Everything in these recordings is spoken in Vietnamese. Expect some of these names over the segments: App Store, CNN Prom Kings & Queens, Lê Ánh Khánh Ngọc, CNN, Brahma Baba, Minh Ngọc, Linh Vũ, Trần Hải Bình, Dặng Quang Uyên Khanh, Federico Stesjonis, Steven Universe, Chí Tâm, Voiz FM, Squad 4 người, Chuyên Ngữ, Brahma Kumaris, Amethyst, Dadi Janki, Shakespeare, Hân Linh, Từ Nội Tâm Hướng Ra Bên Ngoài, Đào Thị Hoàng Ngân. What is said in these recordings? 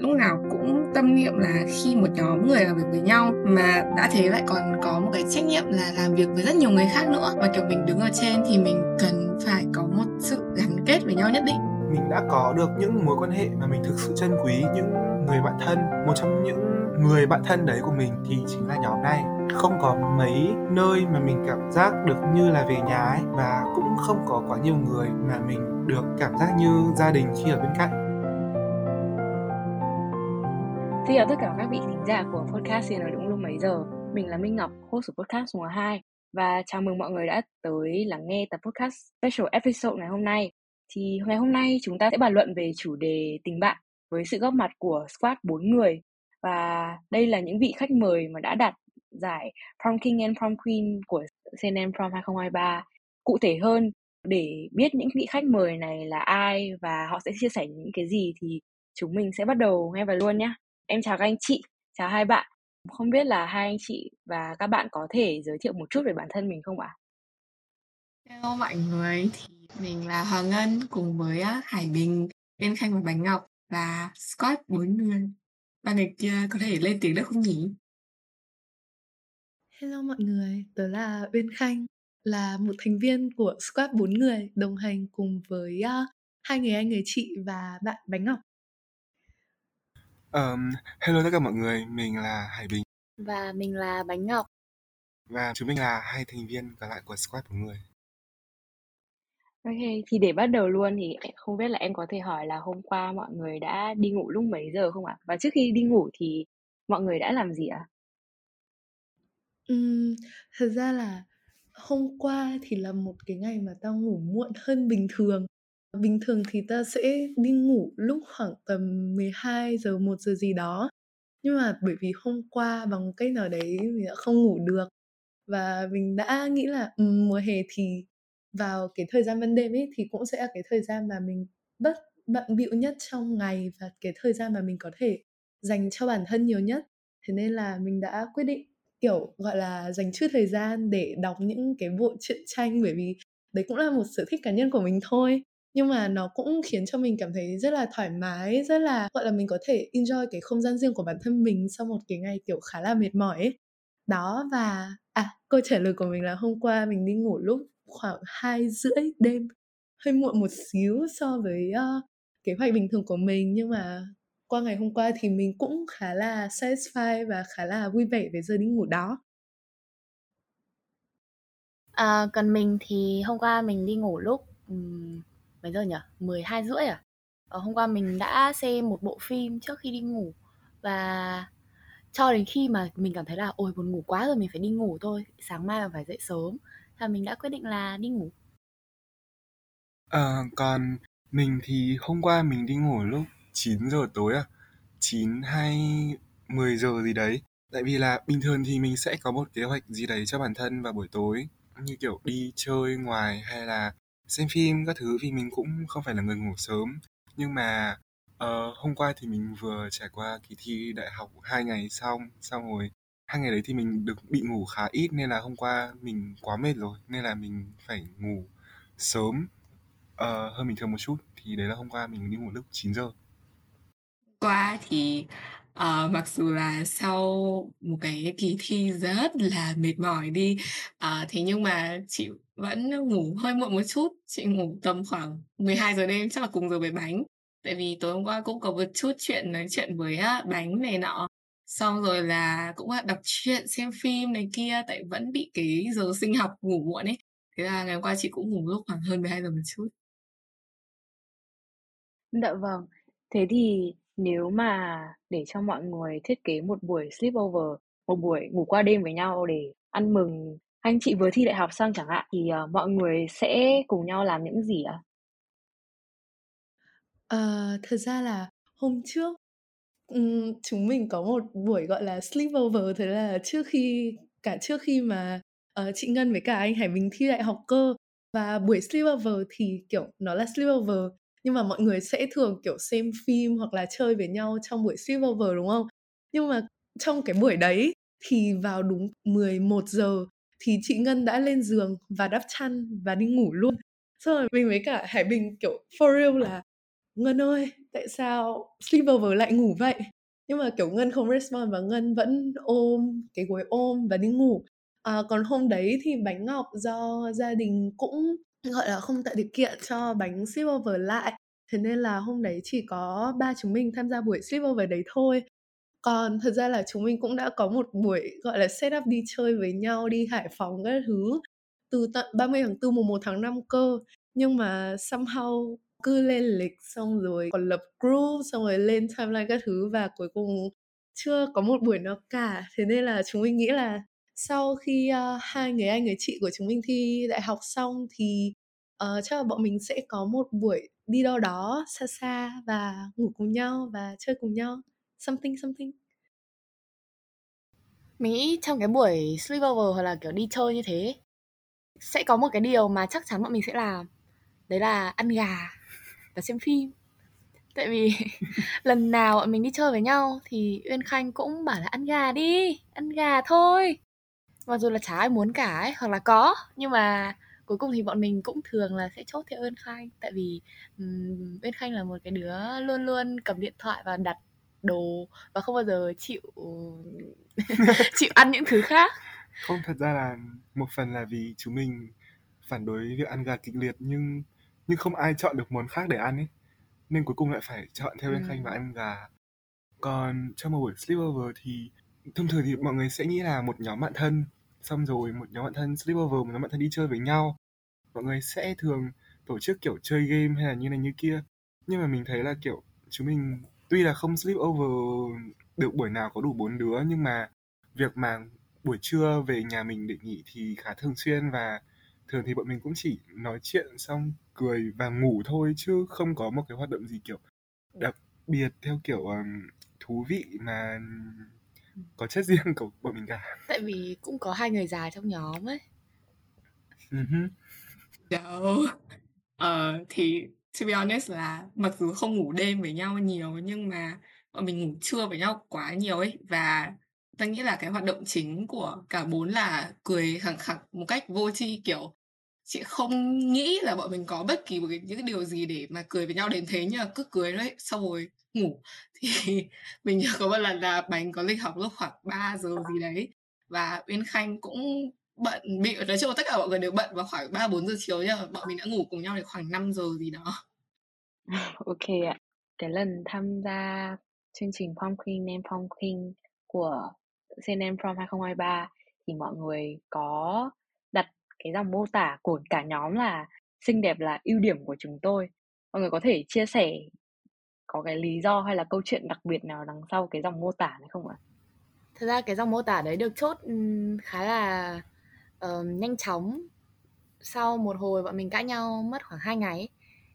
lúc nào cũng tâm niệm là khi một nhóm người làm việc với nhau mà đã thế lại còn có một cái trách nhiệm là làm việc với rất nhiều người khác nữa, và kiểu mình đứng ở trên thì mình cần phải có một sự gắn kết với nhau nhất định. Mình đã có được những mối quan hệ mà mình thực sự trân quý, những người bạn thân. Một trong những người bạn thân đấy của mình thì chính là nhóm này. Không có mấy nơi mà mình cảm giác được như là về nhà ấy, và cũng không có quá nhiều người mà mình được cảm giác như gia đình khi ở bên cạnh. Xin chào tất cả các vị thính giả của podcast CNN đúng lúc mấy giờ. Mình là Minh Ngọc, host của podcast số 2, và chào mừng mọi người đã tới lắng nghe tập podcast special episode ngày hôm nay. Thì ngày hôm nay chúng ta sẽ bàn luận về chủ đề tình bạn với sự góp mặt của Squad 4 người. Và đây là những vị khách mời mà đã đạt giải Prom King and Prom Queen của CNN Prom 2023. Cụ thể hơn, để biết những vị khách mời này là ai và họ sẽ chia sẻ những cái gì thì chúng mình sẽ bắt đầu ngay vào luôn nhé. Em chào các anh chị, chào hai bạn. Không biết là hai anh chị và các bạn có thể giới thiệu một chút về bản thân mình không ạ? Hello mọi người, thì mình là Hoàng Ngân cùng với Hải Bình, Uyên Khanh và Bánh Ngọc và Squad 4 người. Bạn này kia có thể lên tiếng được không nhỉ? Hello mọi người, tớ là Uyên Khanh, là một thành viên của Squad 4 người, đồng hành cùng với hai người anh, người chị và bạn Bánh Ngọc. Hello tất cả mọi người, mình là Hải Bình. Và mình là Bánh Ngọc. Và chúng mình là hai thành viên còn lại của Squad 4 người. Ok, thì để bắt đầu luôn thì không biết là em có thể hỏi là hôm qua mọi người đã đi ngủ lúc mấy giờ không ạ? Và trước khi đi ngủ thì mọi người đã làm gì ạ? Thật ra là hôm qua thì là một cái ngày mà tao ngủ muộn hơn bình thường. Bình thường thì ta sẽ đi ngủ lúc khoảng tầm 12 giờ, 1 giờ gì đó. Nhưng mà bởi vì hôm qua bằng cách nào đấy mình đã không ngủ được. Và mình đã nghĩ là mùa hè thì vào cái thời gian ban đêm ấy thì cũng sẽ là cái thời gian mà mình bất bận bịu nhất trong ngày, và cái thời gian mà mình có thể dành cho bản thân nhiều nhất. Thế nên là mình đã quyết định kiểu gọi là dành chút thời gian để đọc những cái bộ truyện tranh, bởi vì đấy cũng là một sở thích cá nhân của mình thôi. Nhưng mà nó cũng khiến cho mình cảm thấy rất là thoải mái, rất là gọi là mình có thể enjoy cái không gian riêng của bản thân mình sau một cái ngày kiểu khá là mệt mỏi ấy. Đó, và câu trả lời của mình là hôm qua mình đi ngủ lúc khoảng 2:30 đêm, hơi muộn một xíu so với kế hoạch bình thường của mình. Nhưng mà qua ngày hôm qua thì mình cũng khá là satisfied và khá là vui vẻ về giờ đi ngủ đó. Còn mình thì hôm qua mình đi ngủ lúc... mấy giờ nhỉ? 12:30 à? Hôm qua mình đã xem một bộ phim trước khi đi ngủ, và cho đến khi mà mình cảm thấy là ôi buồn ngủ quá rồi, mình phải đi ngủ thôi, sáng mai mình phải dậy sớm, thì mình đã quyết định là đi ngủ. Còn mình thì hôm qua mình đi ngủ lúc 9 giờ tối 9 hay 10 giờ gì đấy. Tại vì là bình thường thì mình sẽ có một kế hoạch gì đấy cho bản thân vào buổi tối, như kiểu đi chơi ngoài hay là xem phim các thứ, vì mình cũng không phải là người ngủ sớm. Nhưng mà hôm qua thì mình vừa trải qua kỳ thi đại học 2 ngày xong rồi 2 ngày đấy thì mình được bị ngủ khá ít, nên là hôm qua mình quá mệt rồi, nên là mình phải ngủ sớm hơn bình thường một chút. Thì đấy là hôm qua mình đi ngủ lúc 9 giờ. Qua thì mặc dù là sau một cái kỳ thi rất là mệt mỏi đi, thế nhưng mà chị vẫn ngủ hơi muộn một chút. Chị ngủ tầm khoảng 12 giờ đêm, chắc là cùng giờ với Bánh. Tại vì tối hôm qua cũng có một chút chuyện nói chuyện với Bánh này nọ, xong rồi là cũng đọc truyện, xem phim này kia, tại vẫn bị cái giờ sinh học ngủ muộn ấy. Thế là ngày hôm qua chị cũng ngủ lúc khoảng hơn 12 giờ một chút. Dạ vâng. Thế thì nếu mà để cho mọi người thiết kế một buổi sleepover, một buổi ngủ qua đêm với nhau để ăn mừng anh chị vừa thi đại học xong chẳng hạn, thì mọi người sẽ cùng nhau làm những gì ạ? Thật ra là hôm trước chúng mình có một buổi gọi là sleepover. Thế là trước khi mà chị Ngân với cả anh Hải Bình thi đại học cơ. Và buổi sleepover thì kiểu nó là sleepover, nhưng mà mọi người sẽ thường kiểu xem phim hoặc là chơi với nhau trong buổi sleepover đúng không? Nhưng mà trong cái buổi đấy thì vào đúng 11 giờ thì chị Ngân đã lên giường và đắp chăn và đi ngủ luôn. Xong rồi mình với cả Hải Bình kiểu for real là Ngân ơi, tại sao Sliver lại ngủ vậy? Nhưng mà kiểu Ngân không respond và Ngân vẫn ôm, cái gối ôm và đi ngủ. Còn hôm đấy thì bánh Ngọc do gia đình cũng gọi là không tạo điều kiện cho bánh Sliver lại. Thế nên là hôm đấy chỉ có ba chúng mình tham gia buổi Sliver đấy thôi. Còn thật ra là chúng mình cũng đã có một buổi gọi là set up đi chơi với nhau, đi Hải Phòng các thứ từ tận 30 tháng 4 mùng 1 tháng 5 cơ. Nhưng mà somehow cứ lên lịch xong rồi còn lập group xong rồi lên timeline các thứ và cuối cùng chưa có một buổi nào cả. Thế nên là chúng mình nghĩ là sau khi hai người anh người chị của chúng mình thi đại học xong thì chắc là bọn mình sẽ có một buổi đi đâu đó xa xa và ngủ cùng nhau và chơi cùng nhau. Something. Mình nghĩ trong cái buổi sleepover hoặc là kiểu đi chơi như thế sẽ có một cái điều mà chắc chắn bọn mình sẽ làm. Đấy là ăn gà và xem phim. Tại vì lần nào bọn mình đi chơi với nhau thì Uyên Khanh cũng bảo là ăn gà đi, ăn gà thôi. Mặc dù là chả ai muốn cả ấy, hoặc là có. Nhưng mà cuối cùng thì bọn mình cũng thường là sẽ chốt theo Uyên Khanh. Tại vì Uyên Khanh là một cái đứa luôn luôn cầm điện thoại và đặt đồ và không bao giờ chịu ăn những thứ khác. Không, thật ra là một phần là vì chúng mình phản đối việc ăn gà kịch liệt nhưng không ai chọn được món khác để ăn ấy, nên cuối cùng lại phải chọn theo Uyên Khanh và ăn gà. Còn trong một buổi sleepover thì thông thường thì mọi người sẽ nghĩ là một nhóm bạn thân, xong rồi một nhóm bạn thân sleepover, một nhóm bạn thân đi chơi với nhau. Mọi người sẽ thường tổ chức kiểu chơi game hay là như này như kia. Nhưng mà mình thấy là kiểu chúng mình tuy là không sleepover được buổi nào có đủ 4 đứa, nhưng mà việc mà buổi trưa về nhà mình để nghỉ thì khá thường xuyên, và thường thì bọn mình cũng chỉ nói chuyện xong cười và ngủ thôi, chứ không có một cái hoạt động gì kiểu đặc biệt theo kiểu thú vị mà có chất riêng của bọn mình cả. Tại vì cũng có hai người già trong nhóm ấy. Thì to be honest là mặc dù không ngủ đêm với nhau nhiều nhưng mà bọn mình ngủ trưa với nhau quá nhiều ấy, và ta nghĩ là cái hoạt động chính của cả bốn là cười khẳng khẳng một cách vô tri, kiểu chị không nghĩ là bọn mình có bất kỳ một cái, những điều gì để mà cười với nhau đến thế, nhưng mà cứ cười đấy xong rồi ngủ. Thì mình nhớ có một lần là Bánh có lịch học lúc khoảng 3 giờ gì đấy và Uyên Khanh cũng bận bị, nói chung tất cả mọi người đều bận vào khoảng 3-4 giờ chiều, nhưng mà bọn mình đã ngủ cùng nhau đến khoảng 5 giờ gì đó. Ok ạ. Cái lần tham gia chương trình Prom Queen, CNN Prom King của CNN Prom 2023 thì mọi người có đặt cái dòng mô tả của cả nhóm là xinh đẹp là ưu điểm của chúng tôi. Mọi người có thể chia sẻ có cái lý do hay là câu chuyện đặc biệt nào đằng sau cái dòng mô tả này không ạ? Thật ra cái dòng mô tả đấy được chốt khá là nhanh chóng. Sau một hồi bọn mình cãi nhau mất khoảng 2 ngày ấy,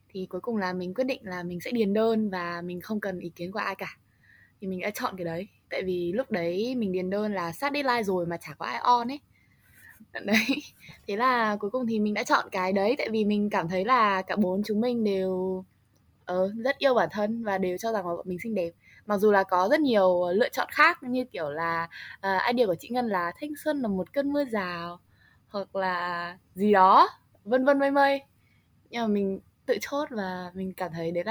thì cuối cùng là mình quyết định là mình sẽ điền đơn và mình không cần ý kiến của ai cả. Thì mình đã chọn cái đấy. Tại vì lúc đấy mình điền đơn là sát deadline rồi mà chả có ai on ấy. Đấy. Thế là cuối cùng thì mình đã chọn cái đấy. Tại vì mình cảm thấy là cả bốn chúng mình đều rất yêu bản thân và đều cho rằng là bọn mình xinh đẹp. Mặc dù là có rất nhiều lựa chọn khác như kiểu là idea của chị Ngân là thanh xuân là một cơn mưa rào hoặc là gì đó, vân vân mây mây. Nhưng mà mình tự chốt và mình cảm thấy đấy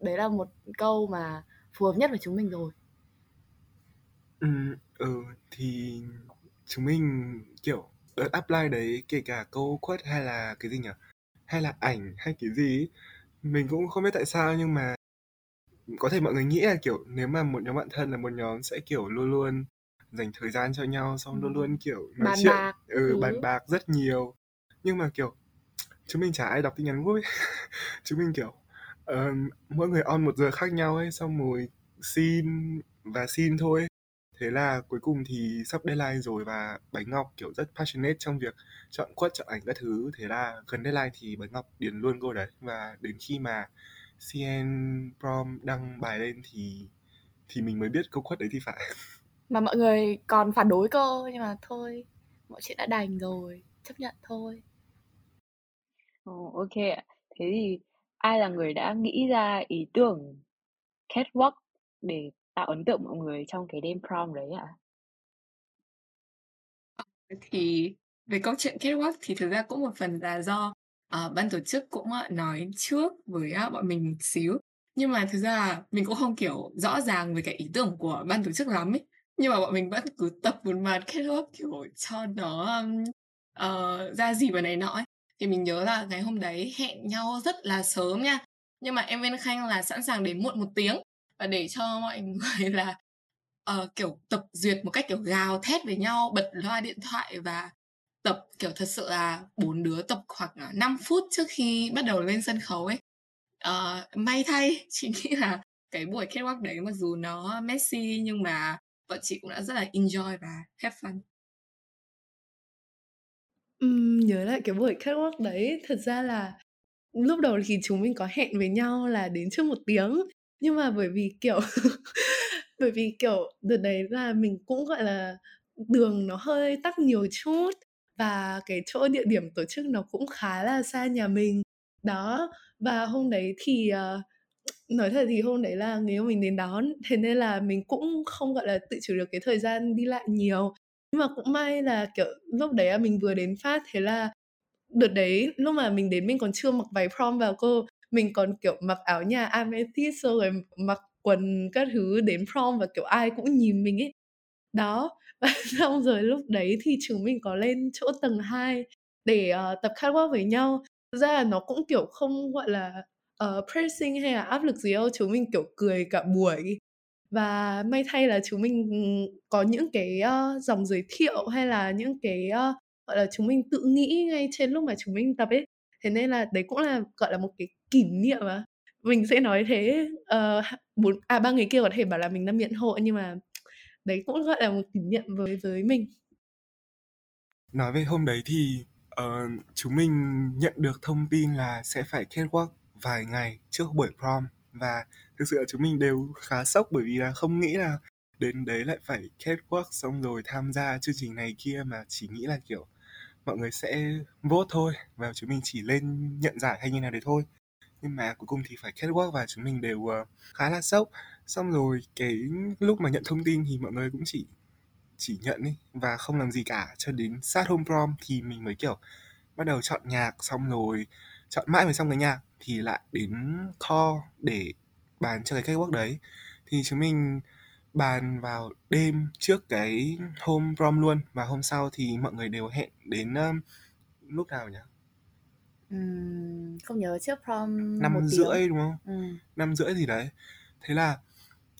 là một câu mà phù hợp nhất với chúng mình rồi. Thì chúng mình kiểu đợt apply đấy, kể cả câu quote hay là cái gì nhỉ, hay là ảnh hay cái gì, mình cũng không biết tại sao, nhưng mà có thể mọi người nghĩ là kiểu nếu mà một nhóm bạn thân là một nhóm sẽ kiểu luôn luôn dành thời gian cho nhau, xong luôn luôn kiểu nói chuyện bàn bạc rất nhiều, nhưng mà kiểu chúng mình chả ai đọc tin nhắn group. Chúng mình kiểu mỗi người on một giờ khác nhau ấy, xong rồi xin thôi. Thế là cuối cùng thì sắp deadline rồi và Bánh Ngọc kiểu rất passionate trong việc chọn quất, chọn ảnh các thứ. Thế là gần deadline thì Bánh Ngọc điền luôn câu đấy. Và đến khi mà CNN Prom đăng bài lên thì mình mới biết câu quất đấy thì phải. Mà mọi người còn phản đối cơ, nhưng mà thôi, mọi chuyện đã đành rồi, chấp nhận thôi. Ok ạ. Thế thì ai là người đã nghĩ ra ý tưởng catwalk để tạo ấn tượng mọi người trong cái đêm prom đấy ạ? Thì về câu chuyện catwalk thì thực ra cũng một phần là do ban tổ chức cũng nói trước với bọn mình một xíu. Nhưng mà thực ra mình cũng không kiểu rõ ràng về cái ý tưởng của ban tổ chức lắm ấy. Nhưng mà bọn mình vẫn cứ tập một màn kết hợp kiểu cho nó ra gì và này nọ ấy. Thì mình nhớ là ngày hôm đấy hẹn nhau rất là sớm nha. Nhưng mà em Uyên Khanh là sẵn sàng đến muộn 1 tiếng. Và để cho mọi người là kiểu tập duyệt một cách kiểu gào thét với nhau, bật loa điện thoại và tập kiểu thật sự là 4 đứa tập khoảng 5 phút trước khi bắt đầu lên sân khấu ấy. May thay, chị nghĩ là cái buổi catwalk đấy mặc dù nó messy nhưng mà bọn chị cũng đã rất là enjoy và have fun. Nhớ lại cái buổi catwalk đấy, thật ra là lúc đầu thì chúng mình có hẹn với nhau là đến trước 1 tiếng. Nhưng mà bởi vì kiểu đợt đấy là mình cũng gọi là đường nó hơi tắc nhiều chút. Và cái chỗ địa điểm tổ chức nó cũng khá là xa nhà mình. Đó, và hôm đấy thì nói thật thì hôm đấy là người yêu mình đến đón. Thế nên là mình cũng không gọi là tự chủ được cái thời gian đi lại nhiều. Nhưng mà cũng may là kiểu lúc đấy là mình vừa đến phát. Thế là đợt đấy lúc mà mình đến mình còn chưa mặc váy prom vào cô. Mình còn kiểu mặc áo nhà Amethyst rồi mặc quần các thứ đến prom và kiểu ai cũng nhìn mình ấy. Đó, và xong rồi lúc đấy thì chúng mình có lên chỗ tầng 2 để tập catwalk với nhau. Thực ra là nó cũng kiểu không gọi là pressing hay là áp lực gì đâu. Chúng mình kiểu cười cả buổi. Và may thay là chúng mình có những cái dòng giới thiệu hay là những cái gọi là chúng mình tự nghĩ ngay trên lúc mà chúng mình tập ấy. Thế nên là đấy cũng là gọi là một cái kỷ niệm mà mình sẽ nói thế. 3 người kia có thể bảo là mình đang miệng hộ, nhưng mà đấy cũng gọi là một kỷ niệm với mình. Nói về hôm đấy thì chúng mình nhận được thông tin là sẽ phải catwalk vài ngày trước buổi prom. Và thực sự là chúng mình đều khá sốc bởi vì là không nghĩ là đến đấy lại phải catwalk xong rồi tham gia chương trình này kia, mà chỉ nghĩ là kiểu mọi người sẽ vote thôi và chúng mình chỉ lên nhận giải hay như nào đấy thôi. Nhưng mà cuối cùng thì phải catwalk và chúng mình đều khá là sốc. Xong rồi cái lúc mà nhận thông tin thì mọi người cũng chỉ nhận ý và không làm gì cả, cho đến sát hôm prom thì mình mới kiểu bắt đầu chọn nhạc, xong rồi chọn mãi mới xong cái nhạc thì lại đến call để bàn cho cái catwalk đấy. Thì chúng mình bàn vào đêm trước cái hôm prom luôn, và hôm sau thì mọi người đều hẹn đến lúc nào nhỉ? Không nhớ, trước prom 5:30 đúng không? 5:30 gì đấy. Thế là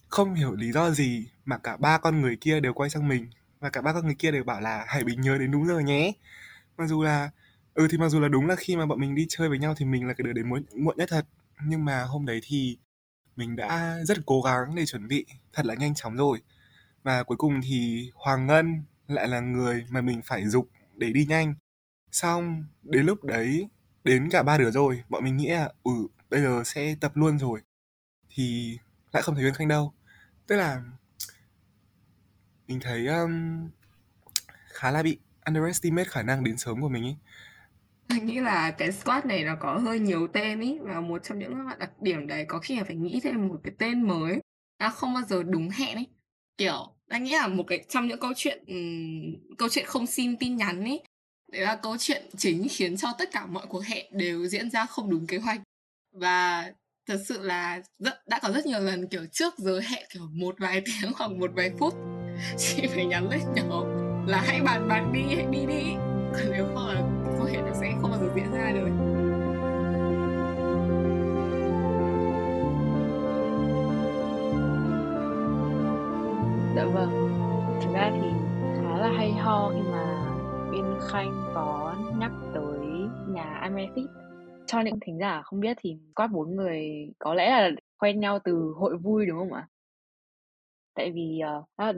không hiểu lý do gì mà cả 3 con người kia đều quay sang mình và cả 3 con người kia đều bảo là Hải Bình nhớ đến đúng giờ nhé. Mặc dù là đúng là khi mà bọn mình đi chơi với nhau thì mình là cái đứa đến muộn nhất thật, nhưng mà hôm đấy thì mình đã rất cố gắng để chuẩn bị thật là nhanh chóng rồi. Và cuối cùng thì Hoàng Ngân lại là người mà mình phải giục để đi nhanh. Xong đến lúc đấy đến cả 3 đứa rồi, bọn mình nghĩ là bây giờ sẽ tập luôn rồi, thì lại không thấy Uyên Khanh đâu. Tức là mình thấy khá là bị underestimate khả năng đến sớm của mình ý. Mình nghĩ là cái squad này nó có hơi nhiều tên ý, và một trong những đặc điểm đấy có khi là phải nghĩ thêm một cái tên mới, nó không bao giờ đúng hẹn ấy. Kiểu anh nghĩ là một cái trong những câu chuyện không xin tin nhắn ấy, đấy là câu chuyện chính khiến cho tất cả mọi cuộc hẹn đều diễn ra không đúng kế hoạch. Và thật sự là đã có rất nhiều lần kiểu trước giờ hẹn kiểu một vài tiếng hoặc một vài phút chị phải nhắn lên nhỏ là hãy bàn đi, hãy đi, còn nếu không là cuộc hẹn nó sẽ không bao giờ diễn ra được. Dạ vâng, thực ra thì khá là hay ho khi mà Uyên Khanh có nhắc tới nhà Amethyst. Cho những thính giả không biết thì Squad 4 người có lẽ là quen nhau từ hội vui đúng không ạ? Tại vì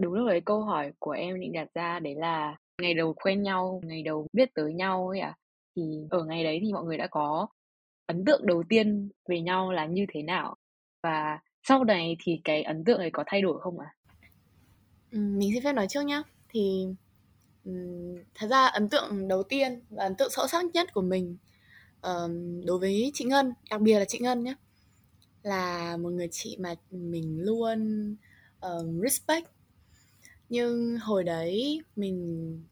đúng lúc đấy câu hỏi của em định đặt ra đấy là ngày đầu quen nhau, ngày đầu biết tới nhau ấy ạ. Thì ở ngày đấy thì mọi người đã có ấn tượng đầu tiên về nhau là như thế nào? Và sau này thì cái ấn tượng ấy có thay đổi không ạ? Mình xin phép nói trước nhá. Thì thật ra ấn tượng đầu tiên và ấn tượng sâu sắc nhất của mình đối với chị Ngân, đặc biệt là chị Ngân nhé, là một người chị mà mình luôn respect. Nhưng hồi đấy mình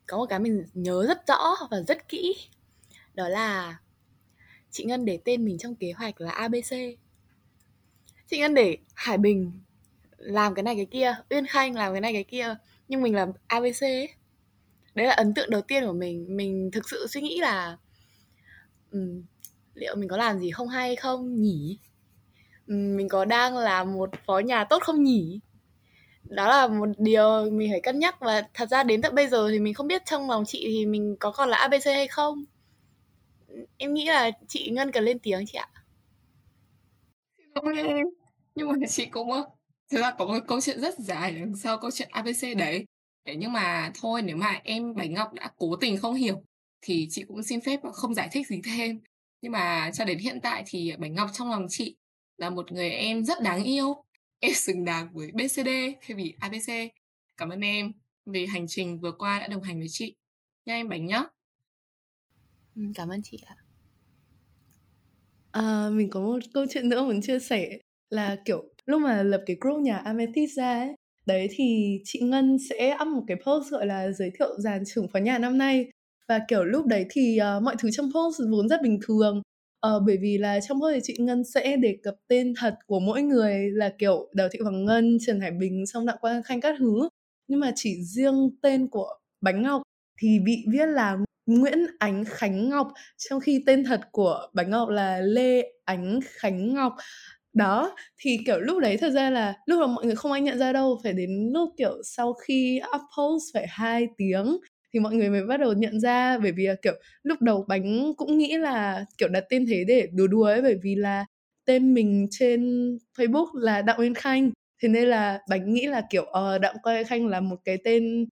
có một cái mình nhớ rất rõ và rất kỹ, đó là chị Ngân để tên mình trong kế hoạch là ABC. Chị Ngân để Hải Bình làm cái này cái kia, Uyên Khanh làm cái này cái kia, nhưng mình làm ABC ấy. Đấy là ấn tượng đầu tiên của mình. Mình thực sự suy nghĩ là liệu mình có làm gì không hay không nhỉ? Mình có đang là một phó nhà tốt không nhỉ? Đó là một điều mình phải cân nhắc. Và thật ra đến tận bây giờ thì mình không biết trong lòng chị thì mình có còn là ABC hay không. Em nghĩ là chị Ngân cần lên tiếng chị ạ. Không em, nhưng mà chị cũng thực ra có một câu chuyện rất dài đằng sau câu chuyện ABC đấy. Nhưng mà thôi, nếu mà em Bánh Ngọc đã cố tình không hiểu thì chị cũng xin phép không giải thích gì thêm. Nhưng mà cho đến hiện tại thì Bánh Ngọc trong lòng chị là một người em rất đáng yêu. Em xứng đáng với BCD thay vì ABC. Cảm ơn em vì hành trình vừa qua đã đồng hành với chị nha em Bánh nhá. Cảm ơn chị ạ. Mình có một câu chuyện nữa muốn chia sẻ là kiểu lúc mà lập cái group nhà Amethyst ra ấy, đấy thì chị Ngân sẽ up một cái post gọi là giới thiệu dàn trưởng phó nhà năm nay. Và kiểu lúc đấy thì mọi thứ trong post vốn rất bình thường, bởi vì là trong post thì chị Ngân sẽ đề cập tên thật của mỗi người là kiểu Đào Thị Hoàng Ngân, Trần Hải Bình, xong Dặng Quang Uyên Khanh các thứ. Nhưng mà chỉ riêng tên của Bánh Ngọc thì bị viết là Nguyễn Ánh Khánh Ngọc, trong khi tên thật của Bánh Ngọc là Lê Ánh Khánh Ngọc. Đó, thì kiểu lúc đấy thật ra là lúc mà mọi người không ai nhận ra đâu, phải đến lúc kiểu sau khi up post phải 2 tiếng thì mọi người mới bắt đầu nhận ra. Bởi vì là kiểu lúc đầu Bánh cũng nghĩ là kiểu đặt tên thế để đùa đùa ấy, bởi vì là tên mình trên Facebook là Đặng Uyên Khanh, thế nên là Bánh nghĩ là kiểu Đặng Uyên Khanh là một cái tên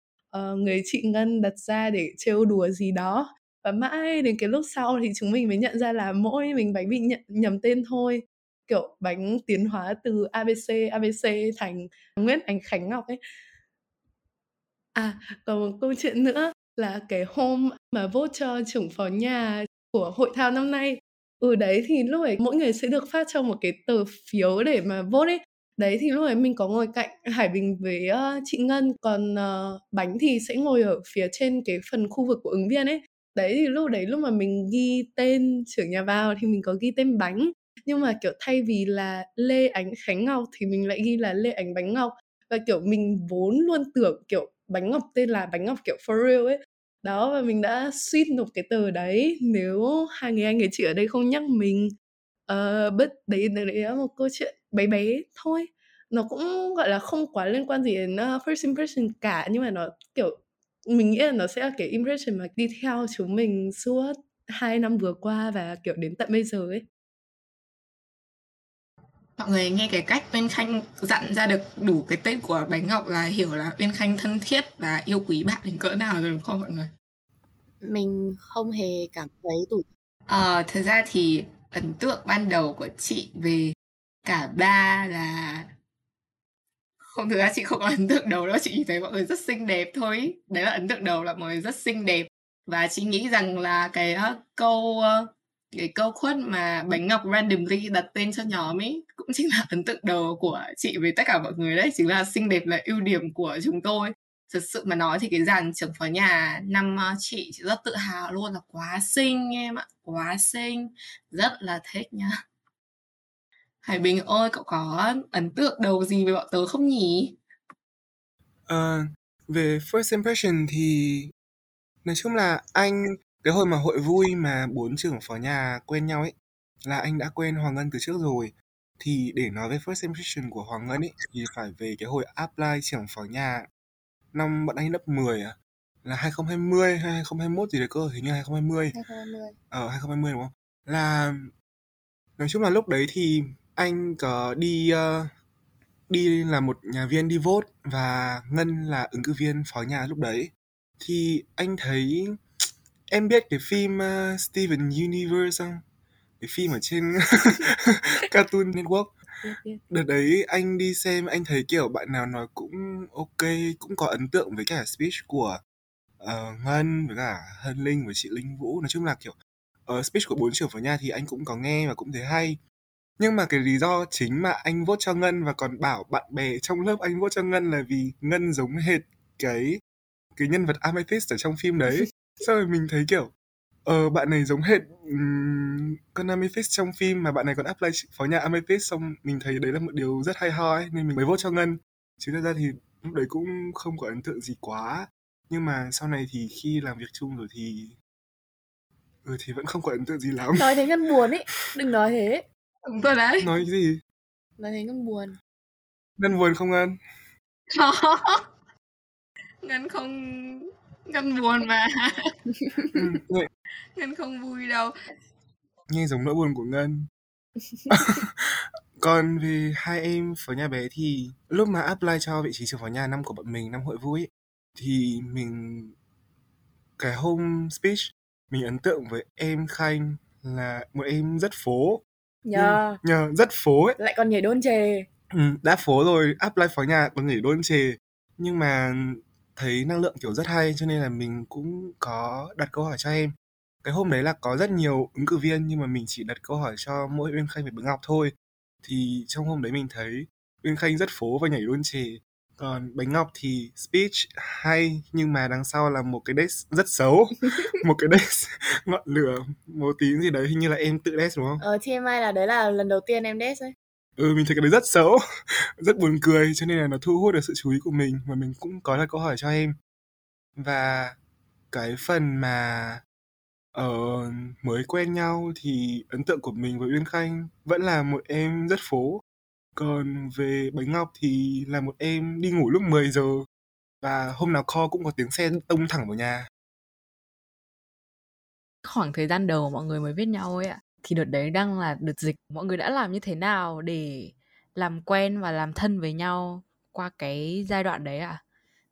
người chị Ngân đặt ra để trêu đùa gì đó. Và mãi đến cái lúc sau thì chúng mình mới nhận ra là mỗi mình Bánh bị nhầm tên thôi. Kiểu Bánh tiến hóa từ ABC thành Nguyễn Ánh Khánh Ngọc ấy. À, còn một câu chuyện nữa là cái hôm mà vote cho trưởng phó nhà của hội thao năm nay. Đấy thì lúc ấy mỗi người sẽ được phát cho một cái tờ phiếu để mà vote ấy. Đấy thì lúc ấy mình có ngồi cạnh Hải Bình với chị Ngân, còn Bánh thì sẽ ngồi ở phía trên cái phần khu vực của ứng viên ấy. Đấy thì lúc mà mình ghi tên trưởng nhà vào thì mình có ghi tên Bánh. Nhưng mà kiểu thay vì là Lê Ánh Khánh Ngọc thì mình lại ghi là Lê Ánh Bánh Ngọc. Và kiểu mình vốn luôn tưởng kiểu Bánh Ngọc tên là Bánh Ngọc kiểu for real ấy. Đó, và mình đã suýt nộp cái tờ đấy nếu hai người anh người chị ở đây không nhắc mình. But đấy là một câu chuyện bé bé thôi. Nó cũng gọi là không quá liên quan gì đến first impression cả. Nhưng mà nó kiểu mình nghĩ là nó sẽ là cái impression mà đi theo chúng mình suốt 2 năm vừa qua và kiểu đến tận bây giờ ấy. Mọi người nghe cái cách Uyên Khanh dặn ra được đủ cái tên của Bánh Ngọc là hiểu là Uyên Khanh thân thiết và yêu quý bạn đến cỡ nào rồi đúng không mọi người? Mình không hề cảm thấy tủi. Thật ra thì ấn tượng ban đầu của chị về cả ba là... Không, thực ra chị không có ấn tượng đầu đâu, chị thấy mọi người rất xinh đẹp thôi. Đấy là ấn tượng đầu là mọi người rất xinh đẹp. Và chị nghĩ rằng là cái câu khuất mà Bánh Ngọc randomly đặt tên cho nhóm ấy cũng chính là ấn tượng đầu của chị với tất cả mọi người đấy. Chính là xinh đẹp là ưu điểm của chúng tôi. Thật sự mà nói thì cái dàn trưởng phó nhà năm chị rất tự hào luôn, là quá xinh em ạ, quá xinh, rất là thích nha. Hải Bình ơi, cậu có ấn tượng đầu gì về bọn tớ không nhỉ? Về first impression thì nói chung là anh... Cái hồi mà hội vui mà 4 trưởng phó nhà quen nhau ấy, là anh đã quen Hoàng Ngân từ trước rồi. Thì để nói về first impression của Hoàng Ngân ấy, thì phải về cái hồi apply trưởng phó nhà năm bọn anh lớp 10 à? Là 2020 hay 2021 gì đấy cơ, hình như 2020. 2020. 2020 đúng không? Là nói chung là lúc đấy thì anh có đi là một nhà viên đi vote và Ngân là ứng cử viên phó nhà lúc đấy. Thì anh thấy... Em biết cái phim Steven Universe không? Cái phim ở trên Cartoon Network. Đợt đấy anh đi xem, anh thấy kiểu bạn nào nói cũng ok, cũng có ấn tượng với cả speech của Ngân với cả Hân Linh với chị Linh Vũ. Nói chung là kiểu speech của 4 trưởng phó nhà thì anh cũng có nghe và cũng thấy hay. Nhưng mà cái lý do chính mà anh vote cho Ngân và còn bảo bạn bè trong lớp anh vote cho Ngân là vì Ngân giống hệt cái nhân vật Amethyst ở trong phim đấy. Xong rồi mình thấy kiểu bạn này giống hệt con Amethyst trong phim, mà bạn này còn apply phó nhà Amethyst, xong mình thấy đấy là một điều rất hay ho ấy, nên mình mới vote cho Ngân. Chứ thật ra thì lúc đấy cũng không có ấn tượng gì quá, nhưng mà sau này thì khi làm việc chung rồi thì vẫn không có ấn tượng gì lắm. Nói thế Ngân buồn ý, đừng nói thế. Đúng rồi đấy. Nói cái gì? Nói thế Ngân buồn. Ngân buồn không Ngân? Ngân không... Ngân buồn mà. Ngân không vui đâu. Nghe giống nỗi buồn của Ngân. Còn về hai em phó nhà bé thì lúc mà apply cho vị trí trưởng phó nhà năm của bọn mình, năm hội vui ấy, thì mình cái hôm speech mình ấn tượng với em Khanh là một em rất phố. Nhờ rất phố ấy. Lại còn nhảy đôn chề. Đã phố rồi, apply phó nhà còn nhảy đôn chề. Nhưng mà thấy năng lượng kiểu rất hay, cho nên là mình cũng có đặt câu hỏi cho em. Cái hôm đấy là có rất nhiều ứng cử viên, nhưng mà mình chỉ đặt câu hỏi cho mỗi Uyên Khanh về Bướng Ngọc thôi. Thì trong hôm đấy mình thấy Uyên Khanh rất phố và nhảy đôn chề. Còn Bánh Ngọc thì speech hay, nhưng mà đằng sau là một cái desk rất xấu. Một cái desk ngọn lửa một tí gì đấy, hình như là em tự desk đúng không? TMI là đấy là lần đầu tiên em desk ấy. Mình thấy cái đấy rất xấu, rất buồn cười, cho nên là nó thu hút được sự chú ý của mình. Và mình cũng có đặt câu hỏi cho em. Và cái phần mà mới quen nhau thì ấn tượng của mình với Uyên Khanh vẫn là một em rất phố. Còn về Bánh Ngọc thì là một em đi ngủ lúc 10 giờ. Và hôm nào call cũng có tiếng xe tông thẳng vào nhà. Khoảng thời gian đầu mọi người mới biết nhau ấy ạ, thì đợt đấy đang là đợt dịch. Mọi người đã làm như thế nào để làm quen và làm thân với nhau qua cái giai đoạn đấy ạ?